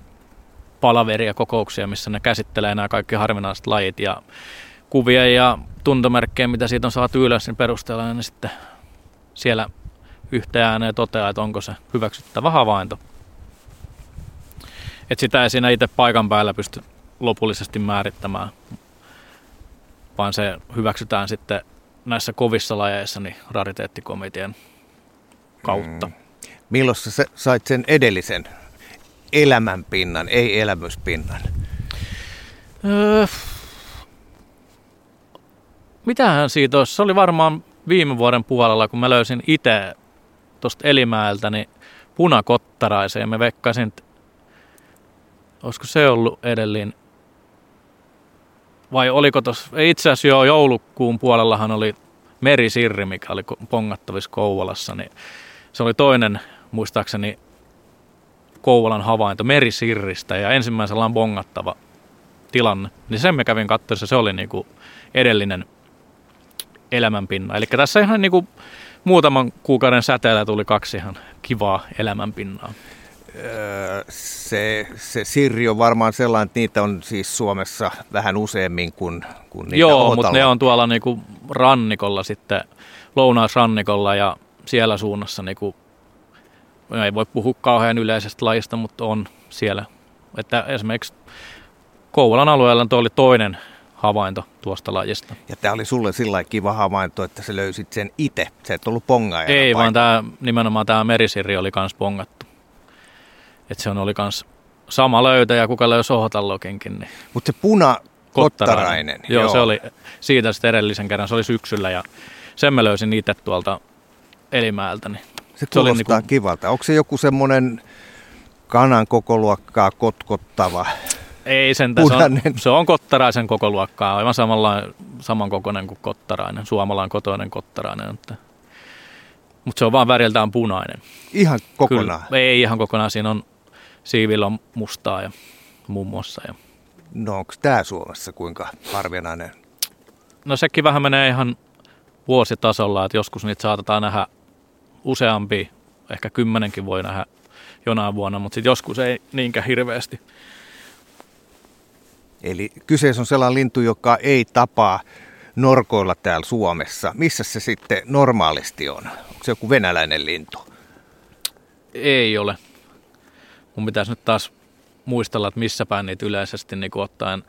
palaveria kokouksia, missä ne käsittelee nämä kaikki harvinaiset lajit ja kuvia ja tuntomerkkejä, mitä siitä on saatu ylös, niin perusteella ja ne sitten siellä yhteen ääneen toteaa, että onko se hyväksyttävä havainto. Että sitä ei siinä itse paikan päällä pysty lopullisesti määrittämään, vaan se hyväksytään sitten näissä kovissa lajeissa niin rariteettikomitean kautta. Mm. Milloin sä sait sen edellisen elämänpinnan, ei elämyspinnan? Öö, mitähän siitä olisi? Se oli varmaan viime vuoden puolella, kun mä löysin itse tuosta Elimäeltä, niin punakottaraisen, ja mä veikkasin, että olisiko se ollut edellinen, vai oliko tuossa, itse asiassa jo joulukuun puolellahan oli merisirri, mikä oli pongattavissa Kouvolassa, niin se oli toinen, muistaakseni, Kouvolan havainto merisirristä ja ensimmäisellä on bongattava tilanne. Niin sen me kävin katsoessa, se oli niinku edellinen elämänpinna. Eli tässä ihan niinku muutaman kuukauden säteellä tuli kaksi ihan kivaa elämänpinnaa. Se, se sirri on varmaan sellainen, että niitä on siis Suomessa vähän useammin kuin, kuin niitä Joo, Otalla. Mutta ne on tuolla niinku rannikolla sitten, lounausrannikolla ja siellä suunnassa niinku, ei voi puhua kauhean yleisestä lajista, mutta on siellä. Että esimerkiksi Kouvolan alueella tuo oli toinen havainto tuosta lajista. Ja tämä oli sulle sillä kiva havainto, että sä löysit sen itse. Se et ollut pongaajana. Ei, vaan tää, nimenomaan tämä merisirri oli myös pongattu. Että se on, oli myös sama löytäjä, kuka löysi Ohata-lokinkin. Niin. Mutta se punakottarainen. Joo, joo, se oli siitä sitten edellisen kerran. Se oli syksyllä ja sen mä löysin itse tuolta Elimäeltä, niin. Se kuulostaa se niin kivalta. Onko se joku semmoinen kanan kokoluokkaa kotkottava? Ei sentään. Se on, se on kottaraisen kokoluokkaa. Aivan samankokoinen kuin kottarainen. Suomalainen kotoinen kottarainen. Mutta Mut se on vaan väriltään punainen. Ihan kokonaan? Kyllä, ei ihan kokonaan. Siinä on siivillä on mustaa ja muun muassa. Ja. No onko tämä Suomessa kuinka harvinainen? No sekin vähän menee ihan vuositasolla. Että joskus niitä saatetaan nähdä useampi, ehkä kymmenenkin voi nähdä jonain vuonna, mutta sitten joskus ei niinkään hirveästi. Eli kyseessä on sellainen lintu, joka ei tapaa norkoilla täällä Suomessa. Missä se sitten normaalisti on? Onko se joku venäläinen lintu? Ei ole. Mun pitäisi nyt taas muistella, että missä päin niitä yleisesti niin ottaen,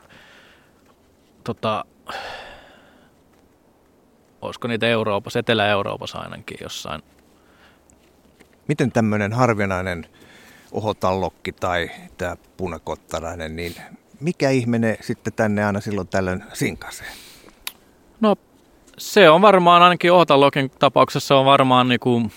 tota, olisiko niitä Euroopassa, Etelä-Euroopassa ainakin jossain. Miten tämmöinen harvinainen ohotalokki tai tämä punakottarainen, niin mikä ihminen sitten tänne aina silloin tällöin sinkasee? No se on varmaan, ainakin ohotalokin tapauksessa on varmaan, niinku,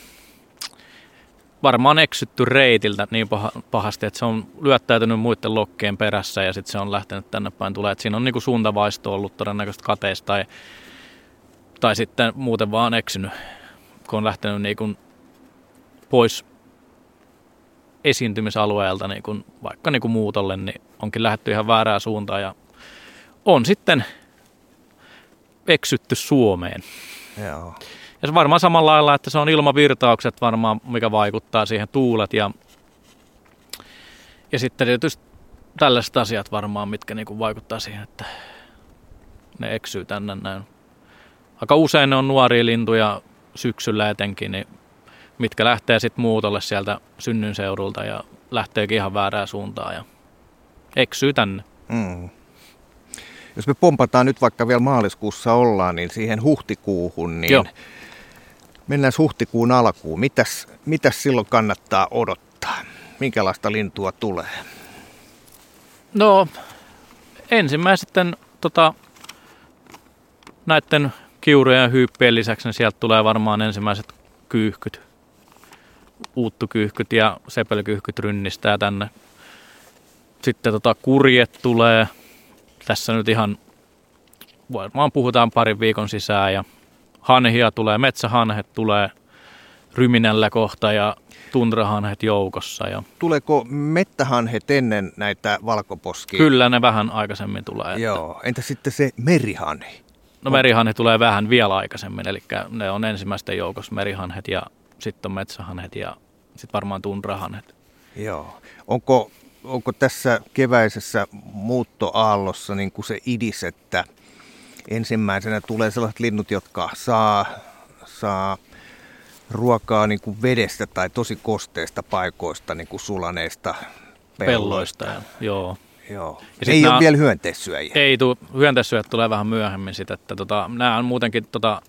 varmaan eksytty reitiltä niin paha, pahasti, että se on lyöttäytynyt muiden lokkien perässä ja sitten se on lähtenyt tänne päin tulee. Et siinä on niinku suuntavaisto ollut todennäköisesti kateista tai, tai sitten muuten vaan eksynyt, kun on lähtenyt niinku pois esiintymisalueelta, niin kun, vaikka niin kun muutolle, niin onkin lähdetty ihan väärään suuntaan ja on sitten eksytty Suomeen. Joo. Ja se varmaan samalla lailla, että se on ilmavirtaukset varmaan, mikä vaikuttaa siihen, tuulet ja, ja sitten tietysti tällaiset asiat varmaan, mitkä niin kun vaikuttaa siihen, että ne eksyy tänne näin. Aika usein ne on nuoria lintuja syksyllä etenkin, niin mitkä lähtee sitten muutolle sieltä synnynseudulta ja lähteekin ihan väärään suuntaan ja eksyy tänne. Mm. Jos me pompataan nyt, vaikka vielä maaliskuussa ollaan, niin siihen huhtikuuhun, niin Joo. mennään huhtikuun alkuun. Mitäs, mitäs silloin kannattaa odottaa? Minkälaista lintua tulee? No ensimmäisten tota, näiden kiurojen ja hyyppien lisäksi niin sieltä tulee varmaan ensimmäiset kyyhkyt. Uuttukyyhkyt ja sepelkyyhkyt rynnistää tänne. Sitten tota kurjet tulee. Tässä nyt ihan varmaan puhutaan parin viikon sisään. Ja hanhia tulee, metsähanhet tulee ryminällä kohta ja tundrahanhet joukossa. Ja tuleeko mettähanhet ennen näitä valkoposkia? Kyllä ne vähän aikaisemmin tulee. Joo, että entä sitten se merihanhi? No merihanhi tulee vähän vielä aikaisemmin, eli ne on ensimmäisten joukossa merihanhet ja sitten on metsähanhet ja sitten varmaan tundrahanhet. Joo. Onko, onko tässä keväisessä muuttoaallossa niin kuin se idis, että ensimmäisenä tulee sellaiset linnut, jotka saa, saa ruokaa niin kuin vedestä tai tosi kosteista paikoista, niin kuin sulaneista pelloista? pelloista joo. Joo. Ja ei nämä, ole vielä hyönteissyöjiä. Ei tule. Hyönteissyöjät tulee vähän myöhemmin sit, että tota, nämä on muutenkin tota,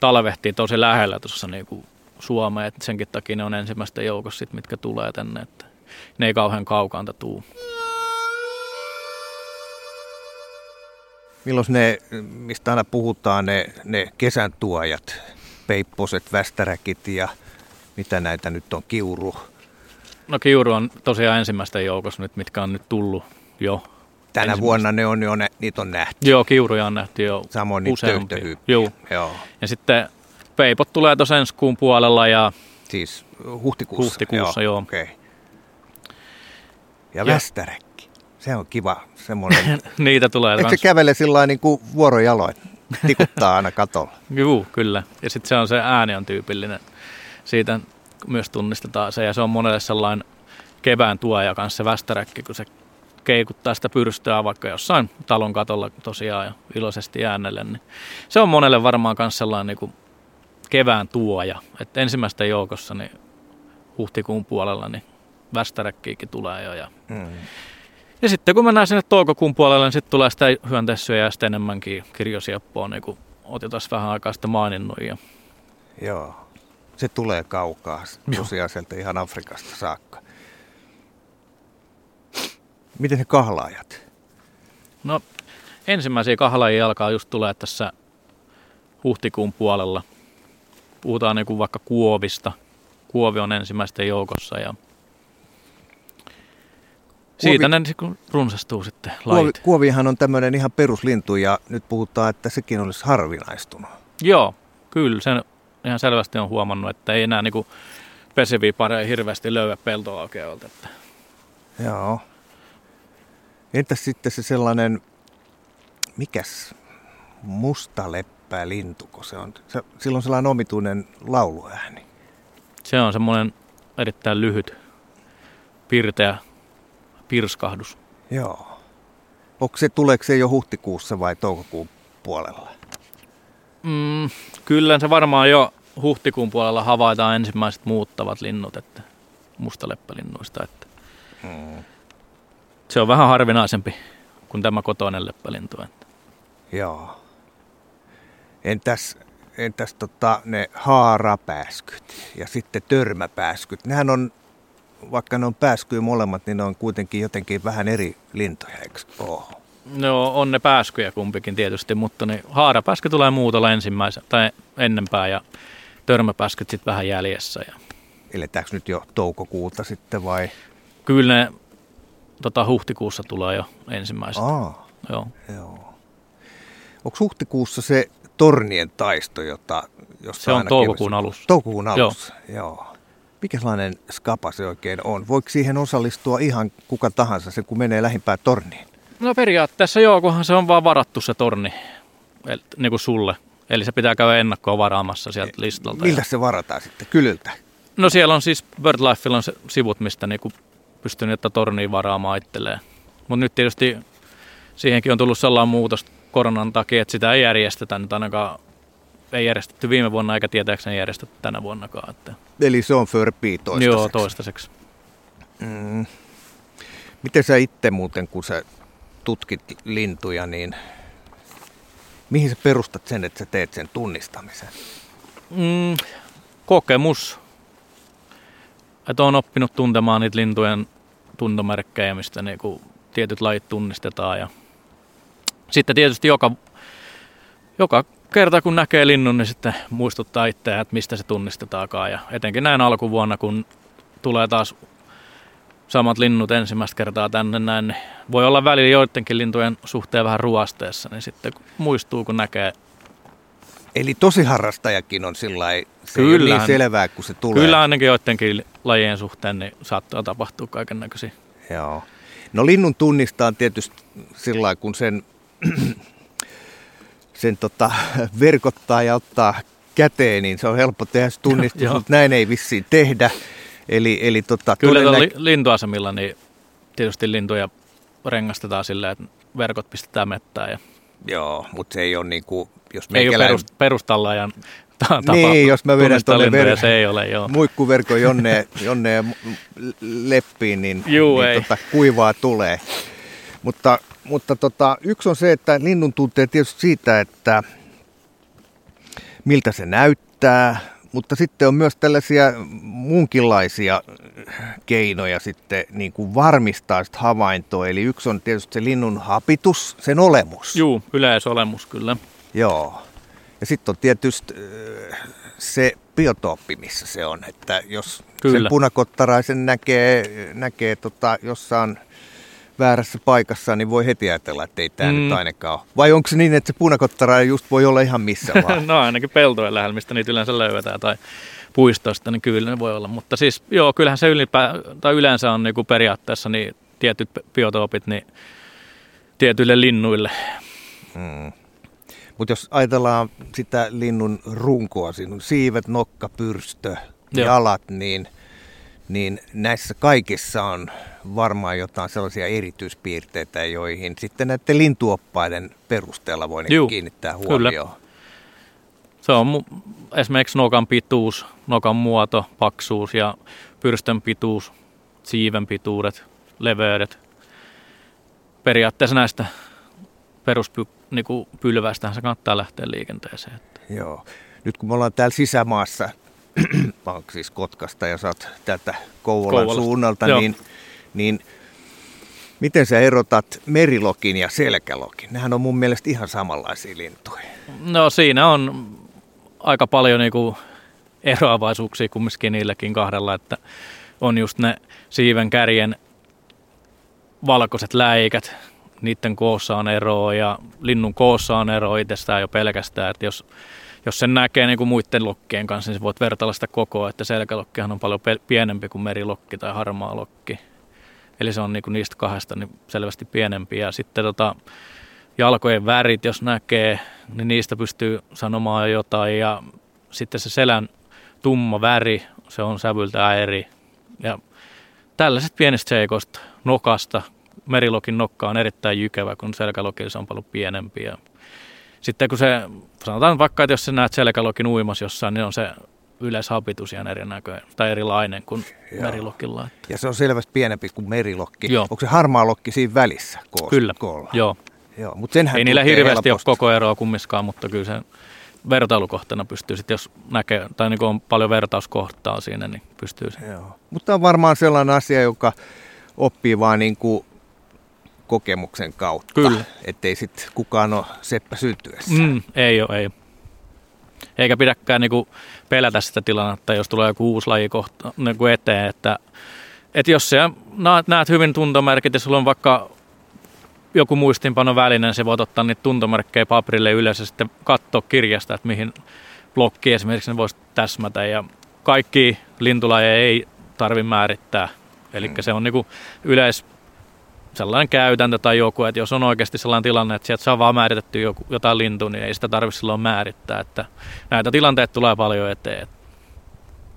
talvehtii tosi lähellä tuossa niinku Suomea, että senkin takia ne on ensimmäisten joukossa sit, mitkä tulee tänne, että ne ei kauhean kaukaanta tuu. Milloin ne, mistä aina puhutaan, ne, ne kesän tuojat? peipposet, västäräkit ja mitä näitä nyt on, kiuru? No kiuru on tosiaan ensimmäisten joukossa nyt, mitkä on nyt tullut jo. Tänä vuonna ne on, jo, niitä on nähty. Joo, kiuruja on nähty jo useampia. Samoin niitä töyhtöhyyppiä. Joo. Joo. Ja sitten peipot tulee tuossa ensi kuun puolella. Ja siis huhtikuussa. Huhtikuussa, joo. joo. Okay. Ja, ja västäräkki. Se on kiva. Semmoinen. Niitä tulee. Eikö se kans kävele sillä niin kuin vuorojaloin? Tikuttaa aina katolla. Joo, kyllä. Ja sitten se on se ääni on tyypillinen. Siitä myös tunnistetaan se. Ja se on monelle sellainen kevään tuoja kanssa se västäräkki, kun se keikuttaa sitä pyrstöä vaikka jossain talon katolla tosiaan ja iloisesti äänelle. Niin se on monelle varmaan myös sellainen niin kuin kevään tuoja. Et ensimmäisten joukossa niin huhtikuun puolella niin västäräkkiikin tulee jo. Ja, mm. ja sitten kun mennään sinne toukokuun puolelle, niin sitten tulee sitä hyönteissyöjää ja sitten enemmänkin kirjosieppoa, niin kuin oot jo tässä vähän aikaa sitten maininnut. Ja joo, se tulee kaukaa tosiaan sieltä ihan Afrikasta saakka. Miten ne kahlaajat? No ensimmäisiä kahlaajia alkaa just tulee tässä huhtikuun puolella. Puhutaan niin kuin vaikka kuovista. Kuovi on ensimmäisten joukossa ja siitä kuovi, ne runsastuu sitten lajit. Kuovi, kuovihan on tämmöinen ihan peruslintu ja nyt puhutaan, että sekin olisi harvinaistunut. Joo, kyllä. Sen ihan selvästi on huomannut, että ei enää niin kuin peseviä pareja hirveästi löyä peltoaukeolta. Joo. Entäs sitten se sellainen, mikäs mustaleppälintu, kun se on? Se, sillä on sellainen omituinen lauluääni. Se on semmoinen erittäin lyhyt, pirteä pirskahdus. Joo. Onko se, tuleeko se jo huhtikuussa vai toukokuun puolella? Mm, kyllä se varmaan jo huhtikuun puolella havaitaan ensimmäiset muuttavat linnut, että mustaleppälinnuista. Että. Mm. Se on vähän harvinaisempi kuin tämä kotoinen leppälintu. Joo. Entäs, entäs tota, ne haarapääskyt ja sitten törmäpääskyt? Nehän on, vaikka ne on pääskyjä molemmat, niin ne on kuitenkin jotenkin vähän eri lintoja, eikö ole? No on ne pääskyjä kumpikin tietysti, mutta niin haarapääsky tulee muutalla ensimmäisenä tai ennenpäin ja törmäpääskyt sitten vähän jäljessä. Ja eletäänkö nyt jo toukokuuta sitten vai? Kyllä ne Tota, huhtikuussa tulee jo ensimmäistä. Aa, joo. joo. Onko huhtikuussa se tornien taisto, jota jossa se on toukokuun alussa? Toukokuun alussa, joo. joo. Mikälainen skapa se oikein on? Voiko siihen osallistua ihan kuka tahansa, sen kun menee lähimpään torniin? No periaatteessa joo, kunhan se on vaan varattu se torni, eli, niin kuin sulle. Eli se pitää käydä ennakkoa varaamassa sieltä listalta. Miltä ja se varataan sitten? Kylyltä? No siellä on siis, BirdLifella on se sivut, mistä niinku pystynyt, että torniin varaamaan itselleen. Mutta nyt tietysti siihenkin on tullut sellainen muutos koronan takia, että sitä ei järjestetä nyt ainakaan. Ei järjestetty viime vuonna eikä tietääkseni järjestetty tänä vuonnakaan. Että eli se on förpii toistaiseksi? Joo, toistaiseksi. Mm. Miten sä itse muuten, kun sä tutkit lintuja, niin mihin sä perustat sen, että sä teet sen tunnistamisen? Mm, kokemus. Että olen oppinut tuntemaan niitä lintujen tuntomerkkejä, mistä niinku tietyt lajit tunnistetaan. Ja sitten tietysti joka, joka kerta, kun näkee linnun, niin sitten muistuttaa itseään, että mistä se tunnistetaankaan. Ja etenkin näin alkuvuonna, kun tulee taas samat linnut ensimmäistä kertaa tänne, näin, niin voi olla välillä joidenkin lintujen suhteen vähän ruosteessa, niin sitten muistuu, kun näkee. Eli tosi harrastajakin on sillai, se kyllä, niin selvää, kun se tulee. Kyllä ainakin joidenkin lajien suhteen niin saattaa tapahtua kaiken näköisiä. Joo. No linnun tunnistaa tietysti sillai, kun sen, sen tota, verkottaa ja ottaa käteen, niin se on helppo tehdä se tunnistus, mutta näin ei vissiin tehdä. Eli, eli, tota, kyllä todennä li, lintuasemilla niin tietysti lintuja rengastetaan silleen, että verkot pistetään mettään. Ja joo, mutta se ei ole niin kuin jos ei ole perust, perustalla ja tapa niin, jos mä vedän tuonne ver- muikkuverko jonne, jonne leppiin, niin, Juu, niin tota, kuivaa tulee. Mutta, mutta tota, yksi on se, että linnun tuntee tietysti siitä, että miltä se näyttää, mutta sitten on myös tällaisia muunkinlaisia keinoja sitten niin kuin varmistaa sitä havaintoa. Eli yksi on tietysti se linnun habitus, sen olemus. Juu, yleisolemus kyllä. Joo. Ja sitten on tietysti se biotooppi, missä se on, että jos Kyllä. sen punakottaraisen näkee, näkee tota, jossain väärässä paikassa, niin voi heti ajatella, että ei tämä mm. nyt ainakaan ole. Vai onko se niin, että se punakottarainen just voi olla ihan missä vaan? No ainakin peltojen lähellä, mistä niitä yleensä löydetään, tai puistosta, niin kyllä ne voi olla. Mutta siis joo, kyllähän se ylipä, tai yleensä on niinku periaatteessa niin tietyt biotoopit niin tietyille linnuille. Mm. Mutta jos ajatellaan sitä linnun runkoa, sinun siivet, nokka, pyrstö, Joo. jalat, niin, niin näissä kaikissa on varmaan jotain sellaisia erityispiirteitä, joihin sitten näiden lintuoppaiden perusteella voi kiinnittää huomioon. Kyllä. Se on esimerkiksi nokan pituus, nokan muoto, paksuus ja pyrstön pituus, siiven pituudet, leveydet. Periaatteessa näistä peruspy. Niin kuin pylväistähän se kannattaa lähteä liikenteeseen. Joo. Nyt kun me ollaan täällä sisämaassa, siis Kotkasta ja sä oot täältä Kouvolan Kouvolasta. Suunnalta, niin, niin miten sä erotat merilokin ja selkälokin? Nehän on mun mielestä ihan samanlaisia lintuja. No siinä on aika paljon niin kuin eroavaisuuksia kumminkin niilläkin kahdella, että on just ne siiven kärjen valkoiset läikät, niiden koossa on eroa ja linnun koossa on eroa itsestään jo pelkästään, että jos, jos sen näkee niin kuin muiden lokkien kanssa, niin voit vertailla sitä kokoa, että selkälokkihan on paljon pe- pienempi kuin merilokki tai harmaa lokki. Eli se on niin kuin niistä kahdesta niin selvästi pienempi. Ja sitten tota, jalkojen värit, jos näkee, niin niistä pystyy sanomaan jo jotain. Ja sitten se selän tumma väri, se on sävyltään eri. Ja tällaiset pienistä seikoista, nokasta. Merilokin nokka on erittäin jykevä, kun selkälokin se on paljon pienempi. Ja sitten kun se, sanotaan vaikka, että jos sä näet selkälokin uimassa jossain, niin on se yleishabitus ihan erinäköinen tai erilainen kuin Joo. merilokilla. Että. Ja se on selvästi pienempi kuin merilokki. Joo. Onko se harmaa lokki siinä välissä koolla? Kyllä, joo. joo mut senhän ei niillä hirveästi helposti. Ole koko eroa kummiskaan, mutta kyllä se vertailukohtana pystyy sitten, jos näkee, tai niin on paljon vertauskohtaa siinä, niin pystyy se. Mutta on varmaan sellainen asia, joka oppii vaan niin kuin kokemuksen kautta, Kyllä. ettei sitten kukaan ole seppä syntyessä. Mm, ei ole, ei Eikä pidäkään niinku pelätä sitä tilannetta, jos tulee joku uusi laji kohta, niinku eteen. Että, et jos sä näet hyvin tuntomerkit ja sulla on vaikka joku muistinpanovälinen, niin sä voit ottaa niitä tuntomerkkejä paperille ylös ja sitten katsoa kirjasta, että mihin blokkiin esimerkiksi ne voisi täsmätä. Ja kaikki lintulajeja ei tarvitse määrittää. Eli mm. se on niinku yleis... sellainen käytäntö tai joku, että jos on oikeasti sellainen tilanne, että sieltä saa vaan määritetty joku, jotain lintua, niin ei sitä tarvitse silloin määrittää. Että näitä tilanteita tulee paljon eteen.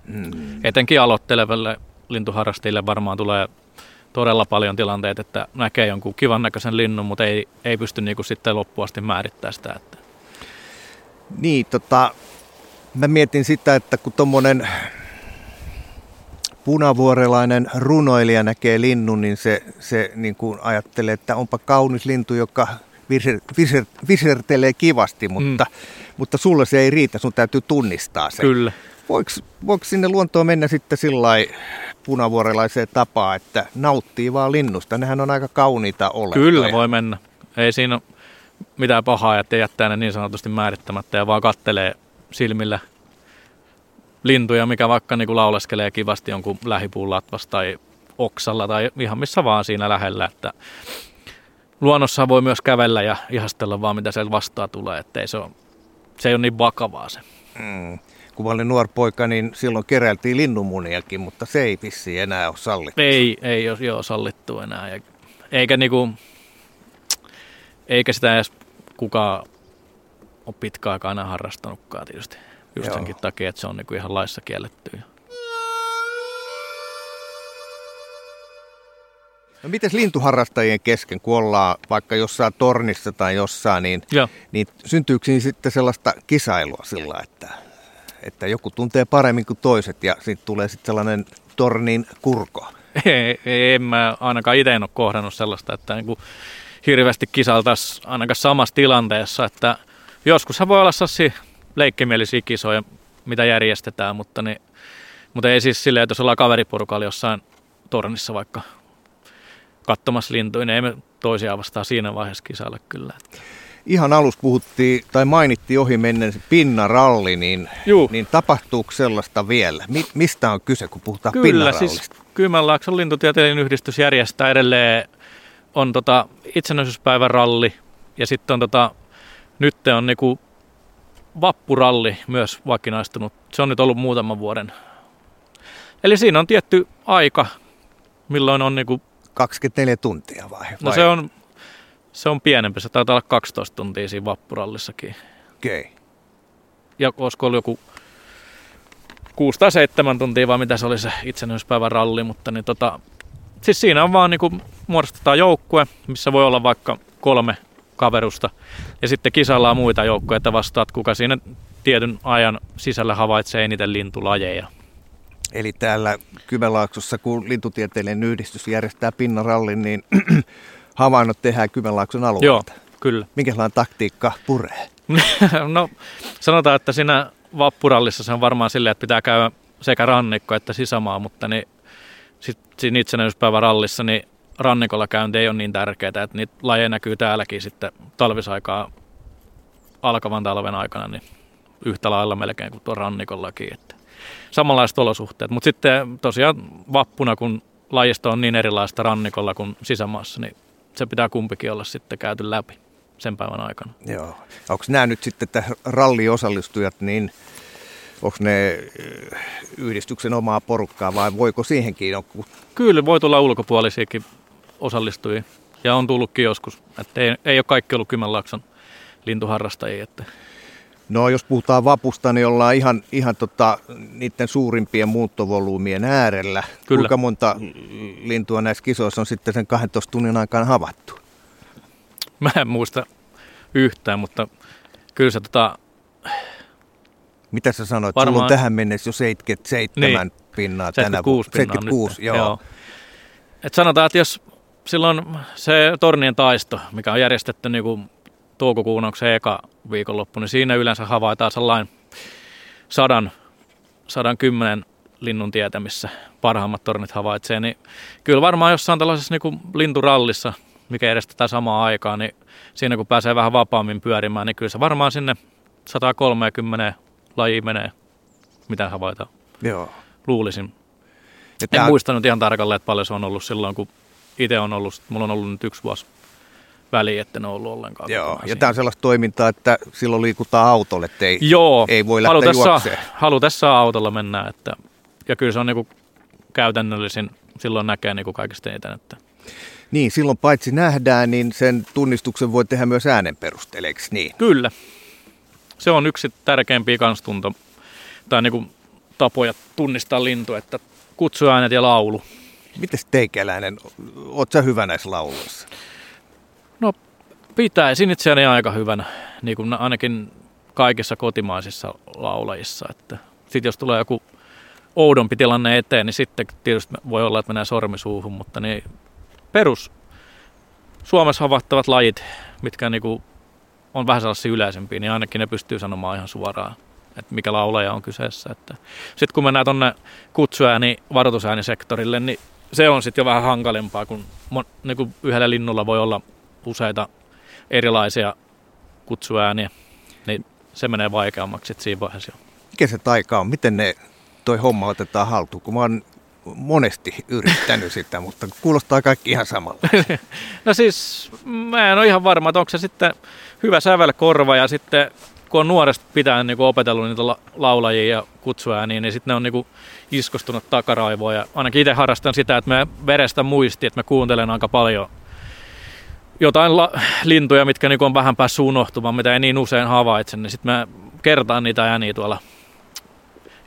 Mm. Etenkin aloitteleville lintuharrastajille varmaan tulee todella paljon tilanteita, että näkee jonkun kivan näköisen linnun, mutta ei, ei pysty niinku sitten loppuasti määrittämään sitä. Että. Niin, tota, mä mietin sitä, että kun tuommoinen punavuorelainen runoilija näkee linnun, niin se, se niin kuin ajattelee, että onpa kaunis lintu, joka viser, viser, visertelee kivasti, mutta, mm. mutta sulle se ei riitä, sun täytyy tunnistaa se. Kyllä. Voiko, voiko sinne luontoon mennä sitten sillai punavuorelaiseen tapaan, että nauttii vaan linnusta? Nehän on aika kauniita olentoja. Kyllä voi mennä. Ei siinä ole mitään pahaa, että jättää ne niin sanotusti määrittämättä ja vaan kattelee silmillä lintuja, mikä vaikka niin kuin lauleskelee kivasti jonkun lähipuun latvassa tai oksalla tai ihan missä vaan siinä lähellä. Että luonnossa voi myös kävellä ja ihastella vaan, mitä sieltä vastaan tulee. Että ei se, ole, se ei ole niin vakavaa se. Mm. Kun mä olin nuori poika, niin silloin keräiltiin linnunmuniakin, mutta se ei vissiin enää ole sallittu. Ei, ei ole joo, sallittu enää. Eikä, niin kuin, eikä sitä edes kukaan ole pitkään aikaa enää harrastanutkaan tietysti. Just senkin takia, että se on niinku ihan laissa kielletty. No mites lintuharrastajien kesken, kun ollaan vaikka jossain tornissa tai jossain, niin, niin syntyykö siinä sitten sellaista kisailua sillä, että, että joku tuntee paremmin kuin toiset ja sitten tulee sitten sellainen tornin kurko? Ei, ei, en mä ainakaan itse ole kohdannut sellaista, että niinku hirveästi kisailtaisiin ainakaan samassa tilanteessa, että joskushan voi olla sassi leikkimielisiä kisoja, mitä järjestetään, mutta, niin, mutta ei siis silleen, että jos ollaan kaveriporukalla jossain tornissa vaikka katsomassa lintuja, niin ei me toisiaan vastaan siinä vaiheessa kisailla kyllä. ihan alussa puhuttiin tai mainittiin ohi menneen pinnaralli, niin, niin tapahtuuko sellaista vielä? Mi- mistä on kyse, kun puhutaan Kyllä, pinnarallista? Kyllä, siis Kymenlaakson lintutieteellinen yhdistys järjestää edelleen, on tota itsenäisyyspäivän ralli ja sitten on tota, nyt on niinku vappuralli myös vakinaistunut. Se on nyt ollut muutaman vuoden. Eli siinä on tietty aika, milloin on niinku... kaksikymmentäneljä tuntia vai? No vai? se on... Se on pienempi, se taitaa olla kaksitoista tuntia siinä vappurallissakin. Okei. Okay. Ja olisiko ollut joku kuusi tai seitsemän tuntia, vai mitä se oli se itsenäisyyspäivän ralli, mutta niin tota, siis siinä on vaan niin kuin muodostetaan joukkue, missä voi olla vaikka kolme kaverusta, ja sitten kisaillaan muita joukkueita vastaan, kuka siinä tietyn ajan sisällä havaitsee eniten lintulajeja. Eli täällä Kymenlaaksossa, kun lintutieteellinen yhdistys järjestää pinnarallin, niin... Havainnot tehdään Kymenlaakson alueelta. Joo, kyllä. Minkälainen taktiikka puree? No, sanotaan, että siinä vappurallissa se on varmaan silleen, että pitää käydä sekä rannikko että sisämaa, mutta niin, sit, siinä itsenäisyyspäivärallissa niin rannikolla käynti ei ole niin tärkeää, että niitä lajeja näkyy täälläkin sitten talvisaikaa alkavan talven aikana niin yhtä lailla melkein kuin tuo rannikollakin. Että samanlaiset olosuhteet, mutta sitten tosiaan vappuna, kun lajisto on niin erilaista rannikolla kuin sisämaassa, niin se pitää kumpikin olla sitten käyty läpi sen päivän aikana. Joo. Onko nämä nyt sitten, että ralliosallistujat, niin onko ne yhdistyksen omaa porukkaa vai voiko siihenkin joku? Kyllä, voi tulla ulkopuolisiakin osallistujia ja on tullutkin joskus. Että ei, ei ole kaikki ollut Kymenlaakson lintuharrastajia. Että... No jos puhutaan vapusta, niin ollaan ihan, ihan tota, niiden suurimpien muuttovolyymien äärellä. Kyllä. Kuinka monta lintua näissä kisoissa on sitten sen kahdentoista tunnin aikana havaittu? Mä en muista yhtään, mutta kyllä se tota... Mitä sä sanoit? Varmaan... Sulla on tähän mennessä jo seitsemänkymmentäseitsemän niin, pinnaa tänä vuonna. seitsemänkymmentäkuusi, joo. joo. Et sanotaan, että jos silloin se tornien taisto, mikä on järjestetty niin kuin toukokuun, onko se eka viikonloppu, niin siinä yleensä havaitaan sellainen sadan, sadan kymmenen linnun tietä, missä parhaimmat tornit havaitsee. Niin kyllä varmaan jossain tällaisessa niin kuin linturallissa, mikä järjestetään samaan aikaan, niin siinä kun pääsee vähän vapaammin pyörimään, niin kyllä se varmaan sinne sata kolmekymmentä laji menee, mitä havaitaan. Joo. Luulisin. Ja en tämä... muistanut ihan tarkalleen, että paljon se on ollut silloin, kun itse on ollut. Mulla on ollut nyt yksi vuosi väliin, että ne on ollut ollenkaan. Joo, ja tämä on sellaista toimintaa, että silloin liikutaan autolle, että ei, Joo, ei voi lähteä juokseen. Joo, halutessaan autolla mennään. Että, ja kyllä se on niinku käytännöllisin, silloin näkee niinku kaikista niitä. Että. Niin, silloin paitsi nähdään, niin sen tunnistuksen voi tehdä myös äänen perusteella, eikö niin? Kyllä. Se on yksi tärkeimpiä kanstunto, tai niinku tapoja tunnistaa lintu, että kutsuäänet ja laulu. Mites teikäläinen, oot sä hyvä näissä lauluissa? No pitäisin itseäni aika hyvänä, niin kuin ainakin kaikissa kotimaisissa laulajissa. Sitten jos tulee joku oudompi tilanne eteen, niin sitten tietysti voi olla, että mennään sormisuuhun, mutta niin perus Suomessa havahtavat lajit, mitkä niin kuin on vähän sellaisia yleisempiä, niin ainakin ne pystyy sanomaan ihan suoraan, että mikä laulaja on kyseessä. Sitten kun mennään tuonne kutsuääni- varoitusäänisektorille, niin se on sitten jo vähän hankalempaa, kun niin kuin yhdellä linnulla voi olla useita erilaisia kutsuääniä, niin se menee vaikeammaksi siinä vaiheessa. Mikä se taika on? Miten ne toi homma otetaan haltuun? Kun mä oon monesti yrittänyt sitä, mutta kuulostaa kaikki ihan samalla. No siis mä en ole ihan varma, että onko se sitten hyvä sävelkorva ja sitten kun on nuoresta pitäen niin opetellut niitä laulajia ja kutsuääniä, niin sitten ne on niin iskostunut takaraivoon. Ja ainakin itse harrastan sitä, että mä verestän muistiin, että mä kuuntelen aika paljon jotain la- lintuja, mitkä niinku on vähän päässyt unohtumaan, mitä ei niin usein havaitse, niin sitten mä kertaan niitä ääniä tuolla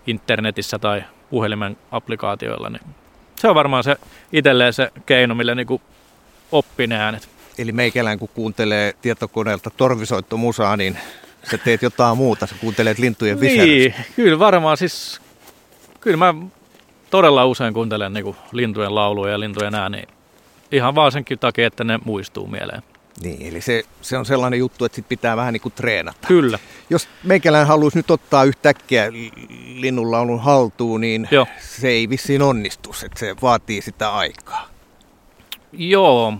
internetissä tai puhelimen applikaatioilla. Niin se on varmaan se itselleen se keino, millä niinku oppii ne äänet. Eli meikälään kun kuuntelee tietokoneelta torvisoittomusaa, niin sä teet jotain muuta, sä kuuntelet lintujen viserys. Niin, kyllä varmaan siis, kyllä mä todella usein kuuntelen niinku lintujen lauluja ja lintujen ääniä. Ihan vaan senkin takia, että ne muistuu mieleen. Niin, eli se, se on sellainen juttu, että sit pitää vähän niin kuin treenata. Kyllä. Jos meikälään haluaisi nyt ottaa yhtäkkiä linnunlaulun haltuun, niin Joo. se ei vissiin onnistu, että se vaatii sitä aikaa. Joo,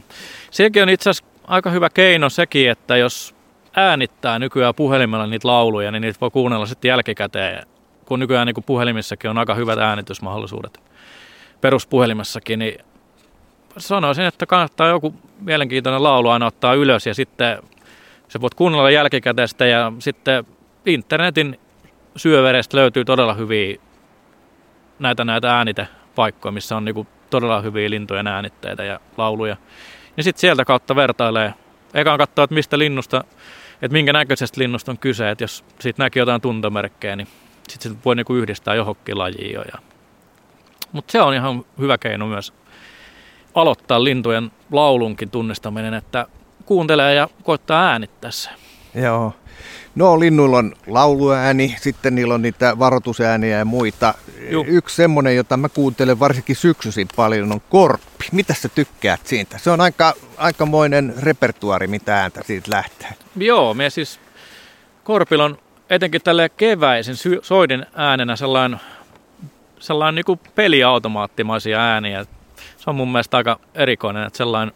sekin on itse asiassa aika hyvä keino sekin, että jos äänittää nykyään puhelimella niitä lauluja, niin niitä voi kuunnella sitten jälkikäteen, kun nykyään niin kuin puhelimissakin on aika hyvät äänitysmahdollisuudet peruspuhelimessakin, niin sanoisin, että kannattaa joku mielenkiintoinen laulu aina ottaa ylös ja sitten se voit kuunnella jälkikäteen sitä ja sitten internetin syövereistä löytyy todella hyviä näitä, näitä äänitepaikkoja, missä on niin kuin todella hyviä lintujen äänitteitä ja lauluja. Ja sitten sieltä kautta vertailee. Eikä katsoa, että mistä linnusta, että minkä näköisestä linnusta on kyse. Että jos siitä näki jotain tuntomerkkejä, niin sitten sit voi niinku yhdistää johonkin lajiin jo. Mutta se on ihan hyvä keino myös aloittaa lintujen laulunkin tunnistaminen, että kuuntelee ja koittaa äänittää se. Joo. No linnuilla on lauluääni, sitten niillä on niitä varoitusääniä ja muita. Juh. Yksi semmoinen, jota mä kuuntelen varsinkin syksyisin paljon, on korppi. Mitä sä tykkäät siitä? Se on aika, aikamoinen repertuaari, mitä ääntä siitä lähtee. Joo, me siis korpilla on etenkin tällä keväisen soiden äänenä sellainen, sellainen niin kuin peliautomaattimaisia ääniä. Se on mun mielestä aika erikoinen, että sellainen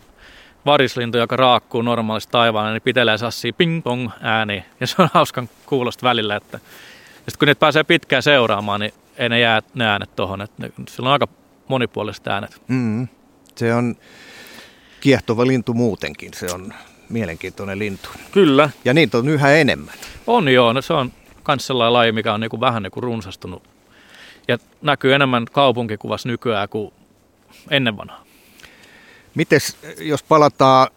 varislintu, joka raakkuu normaalisti taivaana, niin pitelee sassii ping-pong ääniä. Ja se on hauskan kuulosta välillä. Että... Sitten kun niitä pääsee pitkään seuraamaan, niin ei ne jää ne äänet tuohon. Sillä on aika monipuoliset äänet. Mm. Se on kiehtova lintu muutenkin. Se on mielenkiintoinen lintu. Kyllä. Ja niitä on yhä enemmän. On joo. No se on myös sellainen laji, mikä on niinku vähän niinku runsastunut. Ja näkyy enemmän kaupunkikuvassa nykyään kuin ennen vanhaa. Mites, jos palataan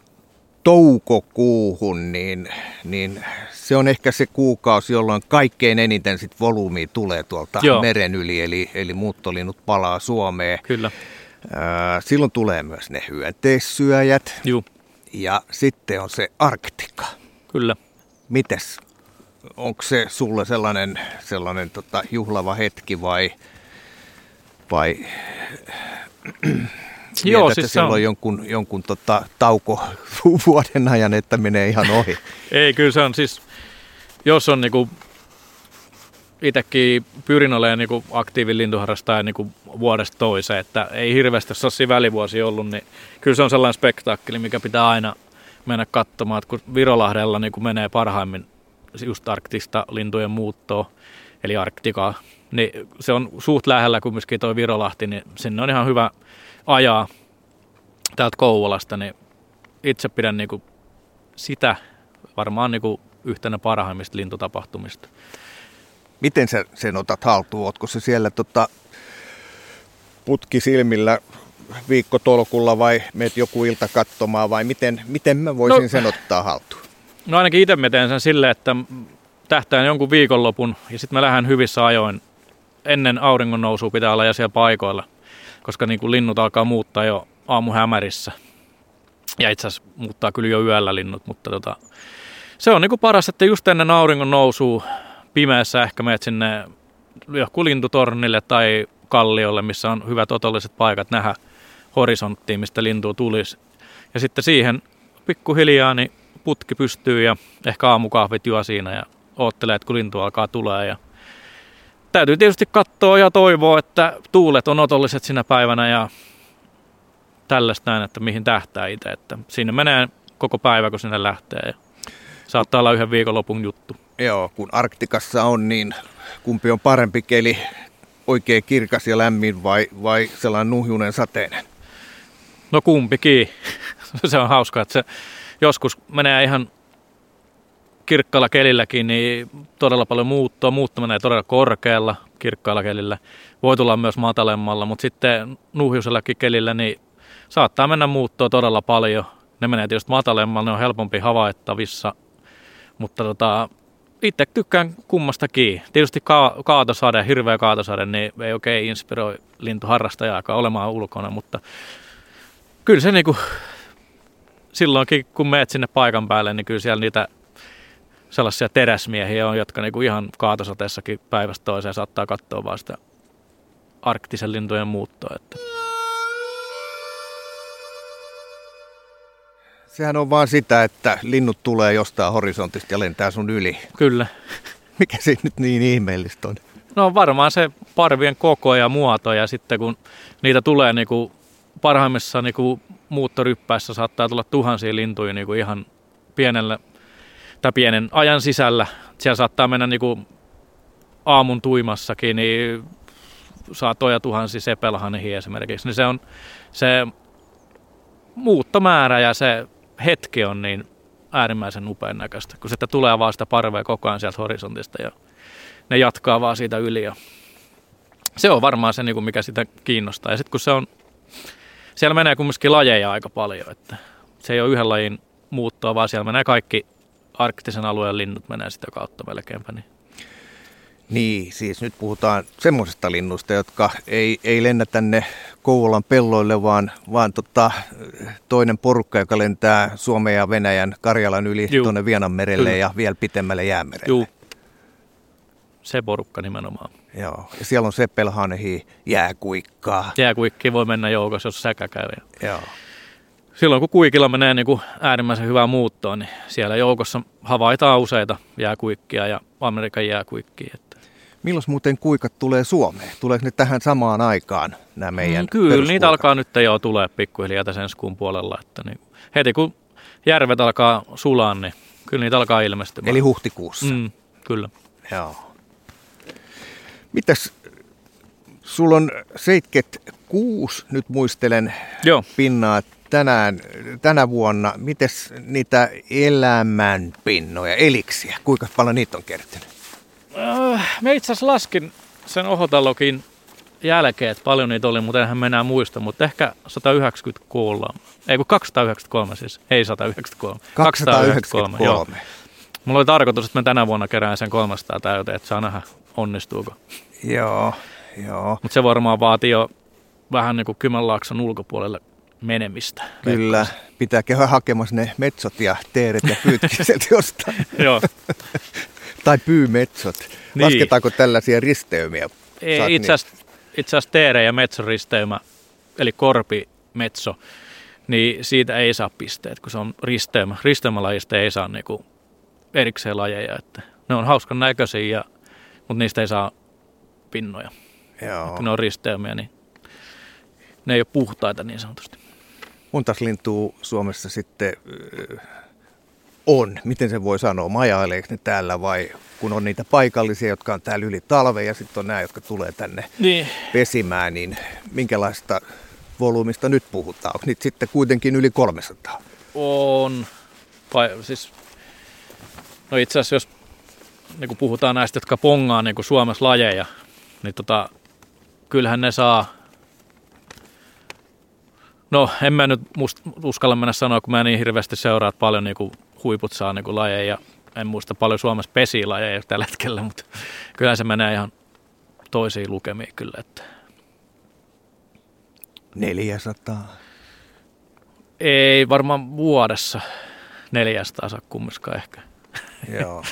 toukokuuhun, niin, niin se on ehkä se kuukausi, jolloin kaikkein eniten sit volyymiä tulee tuolta Joo. meren yli, eli, eli muuttolinnut palaa Suomeen. Kyllä. Äh, silloin tulee myös ne hyönteissyöjät. Joo. Ja sitten on se Arktika. Kyllä. Mites, onko se sulle sellainen, sellainen tota, juhlava hetki vai... vai Mietä, Joo, siis silloin on... jonkun, jonkun tota, tauko vuoden ajan, että menee ihan ohi. Ei, kyllä se on siis, jos on niinku, itsekin pyrin olemaan niinku aktiivin lintuharrastaja niinku vuodesta toiseen, että ei hirveästi, jos olisi välivuosi ollut, niin kyllä se on sellainen spektaakkeli, mikä pitää aina mennä katsomaan, että kun Virolahdella niinku menee parhaimmin just arktista lintujen muuttoa, eli Arktikaa, niin se on suht lähellä kumminkin toi Virolahti, niin sinne on ihan hyvä ajaa täältä Kouvolasta, niin itse pidän niinku sitä varmaan niinku yhtenä parhaimmista lintutapahtumista. Miten sä sen otat haltuun? Ootko se siellä tota putkisilmillä viikkotolkulla vai meet joku ilta katsomaan vai miten, miten mä voisin no, sen ottaa haltuun? No ainakin itse mä teen sen silleen, että tähtään jonkun viikonlopun ja sitten mä lähden hyvissä ajoin. Ennen auringon nousua pitää olla ja siellä paikoilla, koska niin kuin linnut alkaa muuttaa jo aamuhämärissä. Ja itse asiassa muuttaa kyllä jo yöllä linnut, mutta tota, se on niin kuin paras, että just ennen auringon nousua pimeässä ehkä menet sinne johonkin lintutornille tai kalliolle, missä on hyvät otolliset paikat nähdä horisonttiin, mistä lintua tulisi. Ja sitten siihen pikkuhiljaa niin putki pystyy ja ehkä aamukahvit juo siinä ja oottelee, että kun lintu alkaa tulee ja täytyy tietysti katsoa ja toivoa, että tuulet on otolliset sinä päivänä ja tällaista näin, että mihin tähtää itse. Että siinä menee koko päivä, kun sinne lähtee ja saattaa olla yhden viikonlopun juttu. Joo, kun Arktikassa on, niin kumpi on parempi keli, oikein kirkas ja lämmin vai, vai sellainen nuhjunen sateinen? No kumpikin. Se on hauskaa, että se joskus menee ihan... Kirkkaalla kelilläkin niin todella paljon muuttoa. Muutto menee todella korkealla kirkkaalla kelillä. Voi tulla myös matalemmalla, mutta sitten nuhjusellakin kelillä niin saattaa mennä muuttoa todella paljon. Ne menee tietysti matalemmalla, ne on helpompi havaittavissa. Mutta tota, itse tykkään kummastakin. Tietysti ka- kaatosade, hirveä kaatosade, niin ei oikein inspiroi lintuharrastajaakaan olemaan ulkona. Mutta kyllä se niin kuin, silloinkin, kun menet sinne paikan päälle, niin kyllä siellä niitä... Sellaisia teräsmiehiä on, jotka niinku ihan kaatosateessakin päivästä toiseen saattaa katsoa vaan sitä arktisen lintujen muuttoa. Että. Sehän on vaan sitä, että linnut tulee jostain horisontista ja lentää sun yli. Kyllä. Mikä siinä nyt niin ihmeellistä on? No varmaan se parvien koko ja muoto ja sitten kun niitä tulee niinku parhaimmissa niinku muuttoryppäissä saattaa tulla tuhansia lintuja niinku ihan pienellä tai pienen ajan sisällä. Siellä saattaa mennä niin kuin aamun tuimassakin, niin saatoja tuhansia sepelhanhiä esimerkiksi. Niin se on se muuttomäärä ja se hetki on niin äärimmäisen upean näköistä, kun sitä tulee vaan sitä parvea koko ajan sieltä horisontista ja ne jatkaa vaan siitä yli. Ja se on varmaan se, mikä sitä kiinnostaa. Ja sitten kun se on, siellä menee kumminkin lajeja aika paljon, että se ei ole yhden lajin muuttoa, vaan siellä menee kaikki arktisen alueen linnut menee sitä kautta melkeinpä. Niin, niin siis nyt puhutaan semmoisista linnuista, jotka ei, ei lennä tänne Kouvolan pelloille, vaan, vaan tota, toinen porukka, joka lentää Suomen ja Venäjän Karjalan yli tuonne Vienanmerelle Juh. ja vielä pitemmälle Jäämerelle. Juh. Se porukka nimenomaan. Joo, ja siellä on sepelhanhi, jääkuikkaa. Jääkuikki voi mennä joukossa, jos säkä käy. Joo. Silloin kun kuikilla menee niin kuin äärimmäisen hyvää muuttoa, niin siellä joukossa havaitaan useita jääkuikkia ja Amerikan jääkuikkia. Että. Milloin muuten kuikat tulee Suomeen? Tuleeko ne tähän samaan aikaan nämä meidän mm, Kyllä, niitä alkaa nyt jo tulee pikkuhiljaa tässä ensi kuun puolella. Että niin, heti kun järvet alkaa sulaa, niin kyllä niitä alkaa ilmestymään. Eli huhtikuussa? Mm, kyllä. Joo. Mitäs, sulla on seitsemänkymmentäkuusi, nyt muistelen, Joo. pinnaa tänään, tänä vuonna. Mites niitä elämänpinnoja, eliksiä, kuinka paljon niitä on kertynyt? Äh, mä itse asiassa laskin sen Ohata-lokin jälkeen, että paljon niitä oli, mutta enhän mä enää muista, mutta ehkä sata yhdeksänkymmentäkolme, ei kun kaksisataayhdeksänkymmentäkolme siis, ei sata yhdeksänkymmentäkolme. kaksisataayhdeksänkymmentäkolme, kaksisataayhdeksänkymmentäkolme. Joo. Mulla oli tarkoitus, että mä tänä vuonna kerään sen kolmesataa täyteen, että saa nähdä. Onnistuuko? Joo, joo. Mutta se varmaan vaatii jo vähän niin kuin Kymenlaakson ulkopuolelle menemistä. Kyllä, leikkaus. Pitää käydä hakemassa ne metsot ja teeret ja pyykkiset jostain. Joo. Tai pyymetsot. Niin. Lasketaanko tällaisia risteymiä? Ei, itse asiassa teere- ja metsoristeymä, eli korpimetso, niin siitä ei saa pisteet, kun se on risteymä. Risteymälajista ei saa niinku erikseen lajeja. Että ne on hauskan näköisiä ja mutta niistä ei saa pinnoja. Joo. Kun ne on risteymiä, niin ne ei ole puhtaita niin sanotusti. Montaisi lintua Suomessa sitten on? Miten sen voi sanoa? Majaileeko ne täällä vai kun on niitä paikallisia, jotka on täällä yli talven ja sitten on nämä, jotka tulee tänne niin. pesimään, niin minkälaista volyymista nyt puhutaan? Onko niitä sitten kuitenkin yli kolmesataa? On. Vai, siis, no itse asiassa jos niin kun puhutaan näistä, jotka pongaa niin kun Suomessa lajeja, niin tota, kyllähän ne saa, no en mä nyt must, uskalla mennä sanoa, kun mä niin hirveästi seuraa, että paljon niin kun huiput saa niin kun lajeja, en muista paljon Suomessa pesiä lajeja tällä hetkellä, mutta kyllähän se menee ihan toisiin lukemiin kyllä. Että. neljäsataa? Ei varmaan vuodessa neljäsataa saa kumminkaan ehkä. Joo.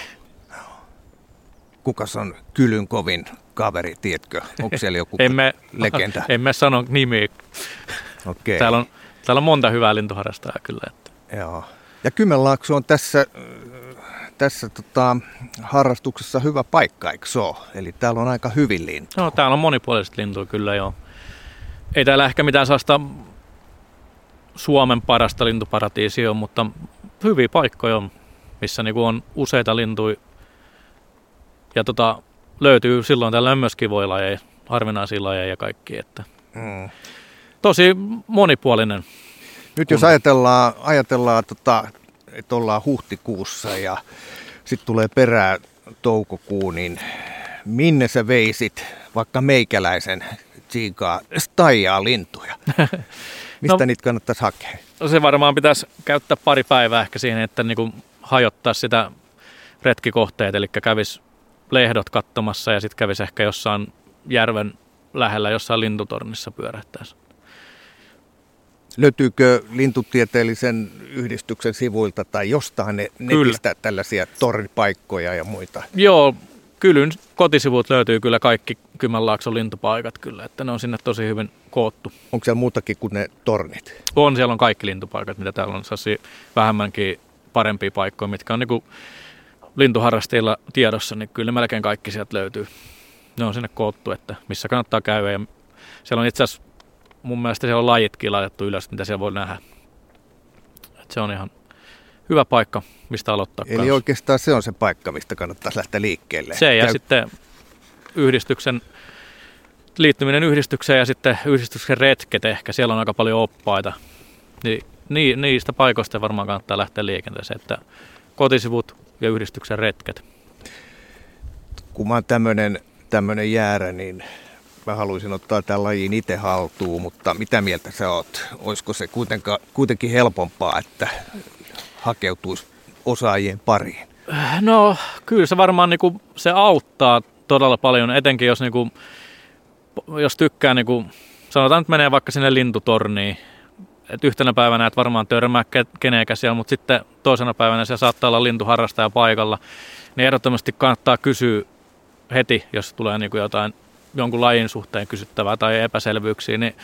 Kukas on kylyn kovin kaveri, tiedätkö? Onko siellä joku emme, legenda? Emme sano nimiä. Okay. Täällä, on, täällä on monta hyvää lintuharrastajaa kyllä. Että. Joo. Ja Kymenlaakso on tässä, tässä tota, harrastuksessa hyvä paikka, eikö se ole? Eli täällä on aika hyvin lintua. No, täällä on monipuoliset lintua kyllä joo. Ei täällä ehkä mitään sellaista Suomen parasta lintuparatiisia ole, mutta hyviä paikkoja on, missä niinku on useita lintuja. Ja tota, löytyy silloin tällöin myöskin voi lajeja, harvinaisia lajeja ja kaikki. Että. Mm. Tosi monipuolinen. Nyt kun... jos ajatellaan, ajatellaan tota, että ollaan huhtikuussa ja sitten tulee perää toukokuun, niin minne sä veisit vaikka meikäläisen tsiikaa staijaa lintuja? Mistä no, niitä kannattaisi hakea? Se varmaan pitäisi käyttää pari päivää ehkä siihen, että niinku hajottaa sitä retkikohteet, eli kävisi lehdot katsomassa ja sitten kävisi ehkä jossain järven lähellä, jossain lintutornissa pyörähtäisi. Löytyykö lintutieteellisen yhdistyksen sivuilta tai jostain ne, netistä tällaisia tornipaikkoja ja muita? Joo, Kylyn kotisivut löytyy kyllä kaikki Kymenlaakson lintupaikat kyllä, että ne on sinne tosi hyvin koottu. Onko siellä muutakin kuin ne tornit? On, siellä on kaikki lintupaikat, mitä täällä on, sellaisia vähemmänkin parempia paikkoja, mitkä on niinku lintuharrastajilla tiedossa, niin kyllä melkein kaikki sieltä löytyy. Ne on sinne koottu, että missä kannattaa käydä. Ja siellä on itse asiassa, mun mielestä siellä on lajitkin laitettu ylös, mitä siellä voi nähdä. Et se on ihan hyvä paikka, mistä aloittaa. Eli kanssa. Oikeastaan se on se paikka, mistä kannattaa lähteä liikkeelle. Se ja Käy... sitten yhdistyksen, liittyminen yhdistykseen ja sitten yhdistyksen retket ehkä. Siellä on aika paljon oppaita. Niin, ni, niistä paikoista varmaan kannattaa lähteä liikenteeseen, että kotisivut ja yhdistyksen retket. Kun mä oon tämmönen, tämmönen jäärä, niin mä haluaisin ottaa tämän lajin itse haltuun, mutta mitä mieltä sä oot? Olisiko se kuitenkin helpompaa, että hakeutuisi osaajien pariin? No kyllä se varmaan niin kuin, se auttaa todella paljon, etenkin jos, niin kuin, jos tykkää, niin kuin, sanotaan nyt menee vaikka sinne lintutorniin, että yhtenä päivänä et varmaan törmää kenekä siellä, mutta sitten toisena päivänä siellä saattaa olla lintuharrastaja paikalla, niin ehdottomasti kannattaa kysyä heti, jos tulee niin kuin jotain jonkun lajin suhteen kysyttävää tai epäselvyyksiä, niin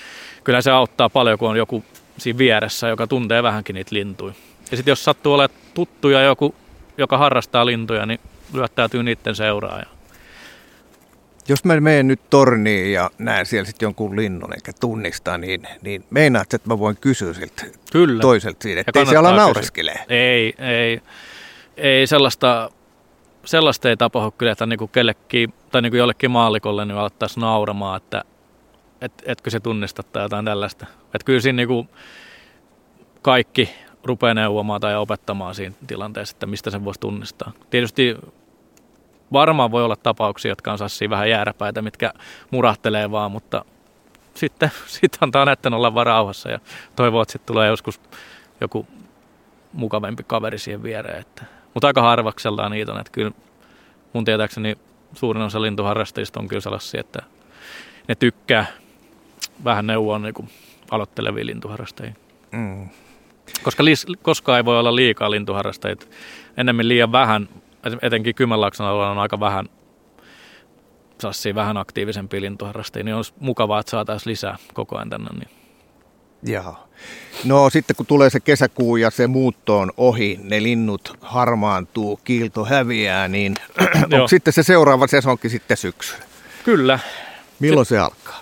kyllä se auttaa paljon, kun on joku siinä vieressä, joka tuntee vähänkin niitä lintuja. Ja sitten jos sattuu olemaan tuttuja joku, joka harrastaa lintuja, niin lyöttäytyy niiden seuraan. Jos mä menen nyt torniin ja näen siellä sitten jonkun linnun, eikä tunnista, niin, niin meinaat, että mä voin kysyä siltä kyllä. toiselta siitä, ettei se ala nauraskelee. Ei, ei, ei sellaista... Sellaista ei tapahdu kyllä, että niinku kellekin, tai niinku jollekin maallikolle niin alettaisiin nauramaan, että et, etkö se tunnista tai jotain tällaista. Että kyllä siinä niinku kaikki rupeaa neuvomaan tai opettamaan siinä tilanteessa, että mistä sen voisi tunnistaa. Tietysti varmaan voi olla tapauksia, jotka on sassia vähän jääräpäitä, mitkä murahtelee vaan, mutta sitten sit antaa näitten olla vaan rauhassa ja toivoo, että sitten tulee joskus joku mukavempi kaveri siihen viereen, että... Mutta aika harvaksellaan niitä on, että kyllä mun tietääkseni suurin osa lintuharrastajista on kyllä sellaisia, että ne tykkää vähän neuvoa niin kuin aloittelevia lintuharrastajia. Mm. Koska koskaan ei voi olla liikaa lintuharrastajia, ennemmin liian vähän, etenkin Kymenlaakson alueella on aika vähän sellaisia vähän aktiivisempia lintuharrastajia, niin olisi mukavaa, että saataisiin lisää koko ajan tänne. Niin. Jaha. No sitten kun tulee se kesäkuu ja se muutto on ohi, ne linnut harmaantuu, kiilto häviää, niin onko sitten se seuraava sesonkin sitten syksyllä? Kyllä. Milloin se, se alkaa?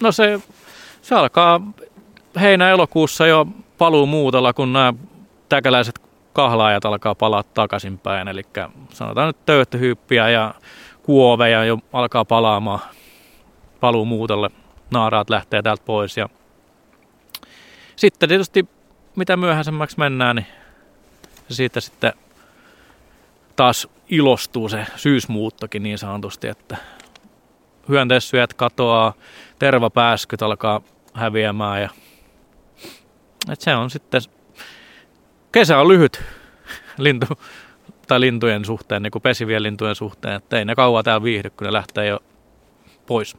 No se, se alkaa heinä-elokuussa jo paluu muutella, kun nämä täkäläiset kahlaajat alkaa palaa takaisinpäin. Eli sanotaan nyt töyhtöhyyppiä ja kuoveja jo alkaa palaamaan paluu muutelle. Naaraat lähtee täältä pois ja... Sitten tietysti mitä myöhäisemmäksi mennään, niin siitä sitten taas ilostuu se syysmuuttokin niin sanotusti, että hyönteissyöt katoaa, tervapääskyt alkaa häviämään ja et se on sitten, kesä on lyhyt lintu, tai lintujen suhteen, niin kuin pesivien lintujen suhteen, että ei ne kauan täällä viihdy, kun ne lähtee jo pois.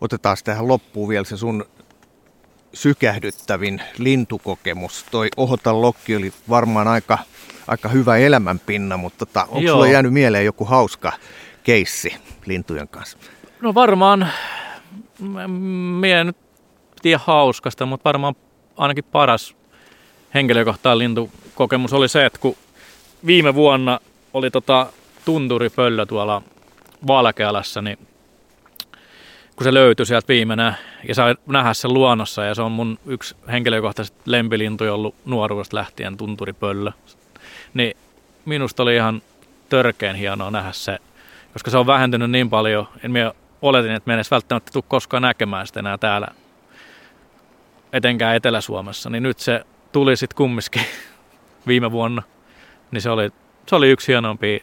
Otetaan tähän loppuun vielä se sun sykähdyttävin lintukokemus. Toi Ohata-lokki oli varmaan aika, aika hyvä elämänpinna, mutta ta, onko Joo. sulla jäänyt mieleen joku hauska keissi lintujen kanssa? No varmaan, minä en nyt tiedä hauskasta, mutta varmaan ainakin paras henkilökohtainen lintukokemus oli se, että kun viime vuonna oli tota tunturipöllö tuolla Valkealassa, niin kun se löytyi sieltä viimeinä ja sai nähdä sen luonnossa. Ja se on mun yksi henkilökohtaisesti lempilintuja ollut nuoruudesta lähtien, tunturipöllö. Niin minusta oli ihan törkeen hienoa nähdä se, koska se on vähentynyt niin paljon. En minä oletin, että minä en edes välttämättä tule koskaan näkemään sitä enää täällä, etenkään Etelä-Suomessa. Niin nyt se tuli sitten kumminkin viime vuonna. Niin se oli, se oli yksi hienompia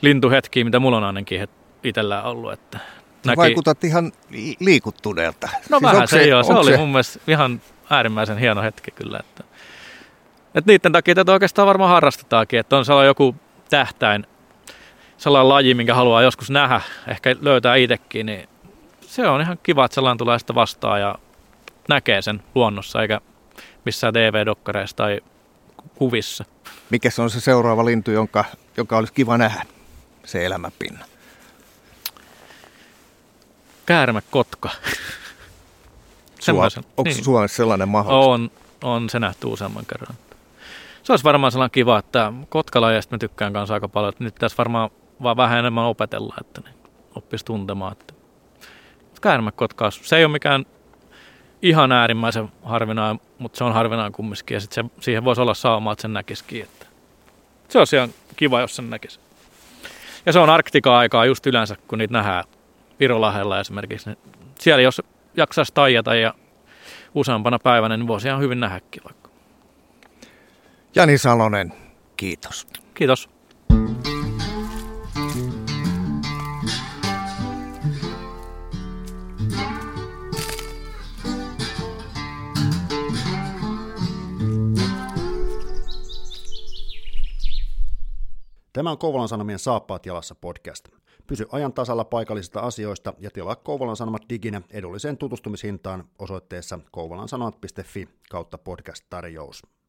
lintuhetkiä, mitä mulla on ainakin itsellään ollut, että... Näki. Vaikutat ihan liikuttuneelta. No siis vähän se, se joo, se oli se... mun mielestä ihan äärimmäisen hieno hetki kyllä. Että, että niiden takia tätä oikeastaan varmaan harrastetaankin, että on sellainen joku tähtäin, sellainen laji, minkä haluaa joskus nähdä, ehkä löytää itsekin, niin se on ihan kiva, että sellainen tulee sitä vastaan ja näkee sen luonnossa, eikä missään T V-dokkareissa tai kuvissa. Mikä se on se seuraava lintu, jonka, joka olisi kiva nähdä, se elämänpinna? Käärmekotka. Suom- Onko niin. Suomessa sellainen mahdollista? On, on, se nähty useamman kerran. Se olisi varmaan sellainen kiva, että kotkalajista mä tykkään kanssa aika paljon. Nyt tässä varmaan vaan vähän enemmän opetella, että oppisi tuntemaan. Käärmekotka, se ei ole mikään ihan äärimmäisen harvinainen, mutta se on harvinainen kumminkin. Ja sitten siihen voisi olla sauma, että sen näkisikin. Että se olisi ihan kiva, jos sen näkisi. Ja se on Arktika-aikaa just yleensä, kun niitä nähdään Virolahella esimerkiksi. Siellä jos jaksaisi taijata ja useampana päivänä, niin voisi ihan hyvin nähdäkin vaikka. Jani Salonen, kiitos. Kiitos. Tämä on Kouvolan Sanomien Saappaat jalassa podcast. Pysy ajan tasalla paikallisista asioista ja tilaa Kouvolan Sanomat diginä edulliseen tutustumishintaan osoitteessa kouvolansanomat piste fi kautta podcast tarjous.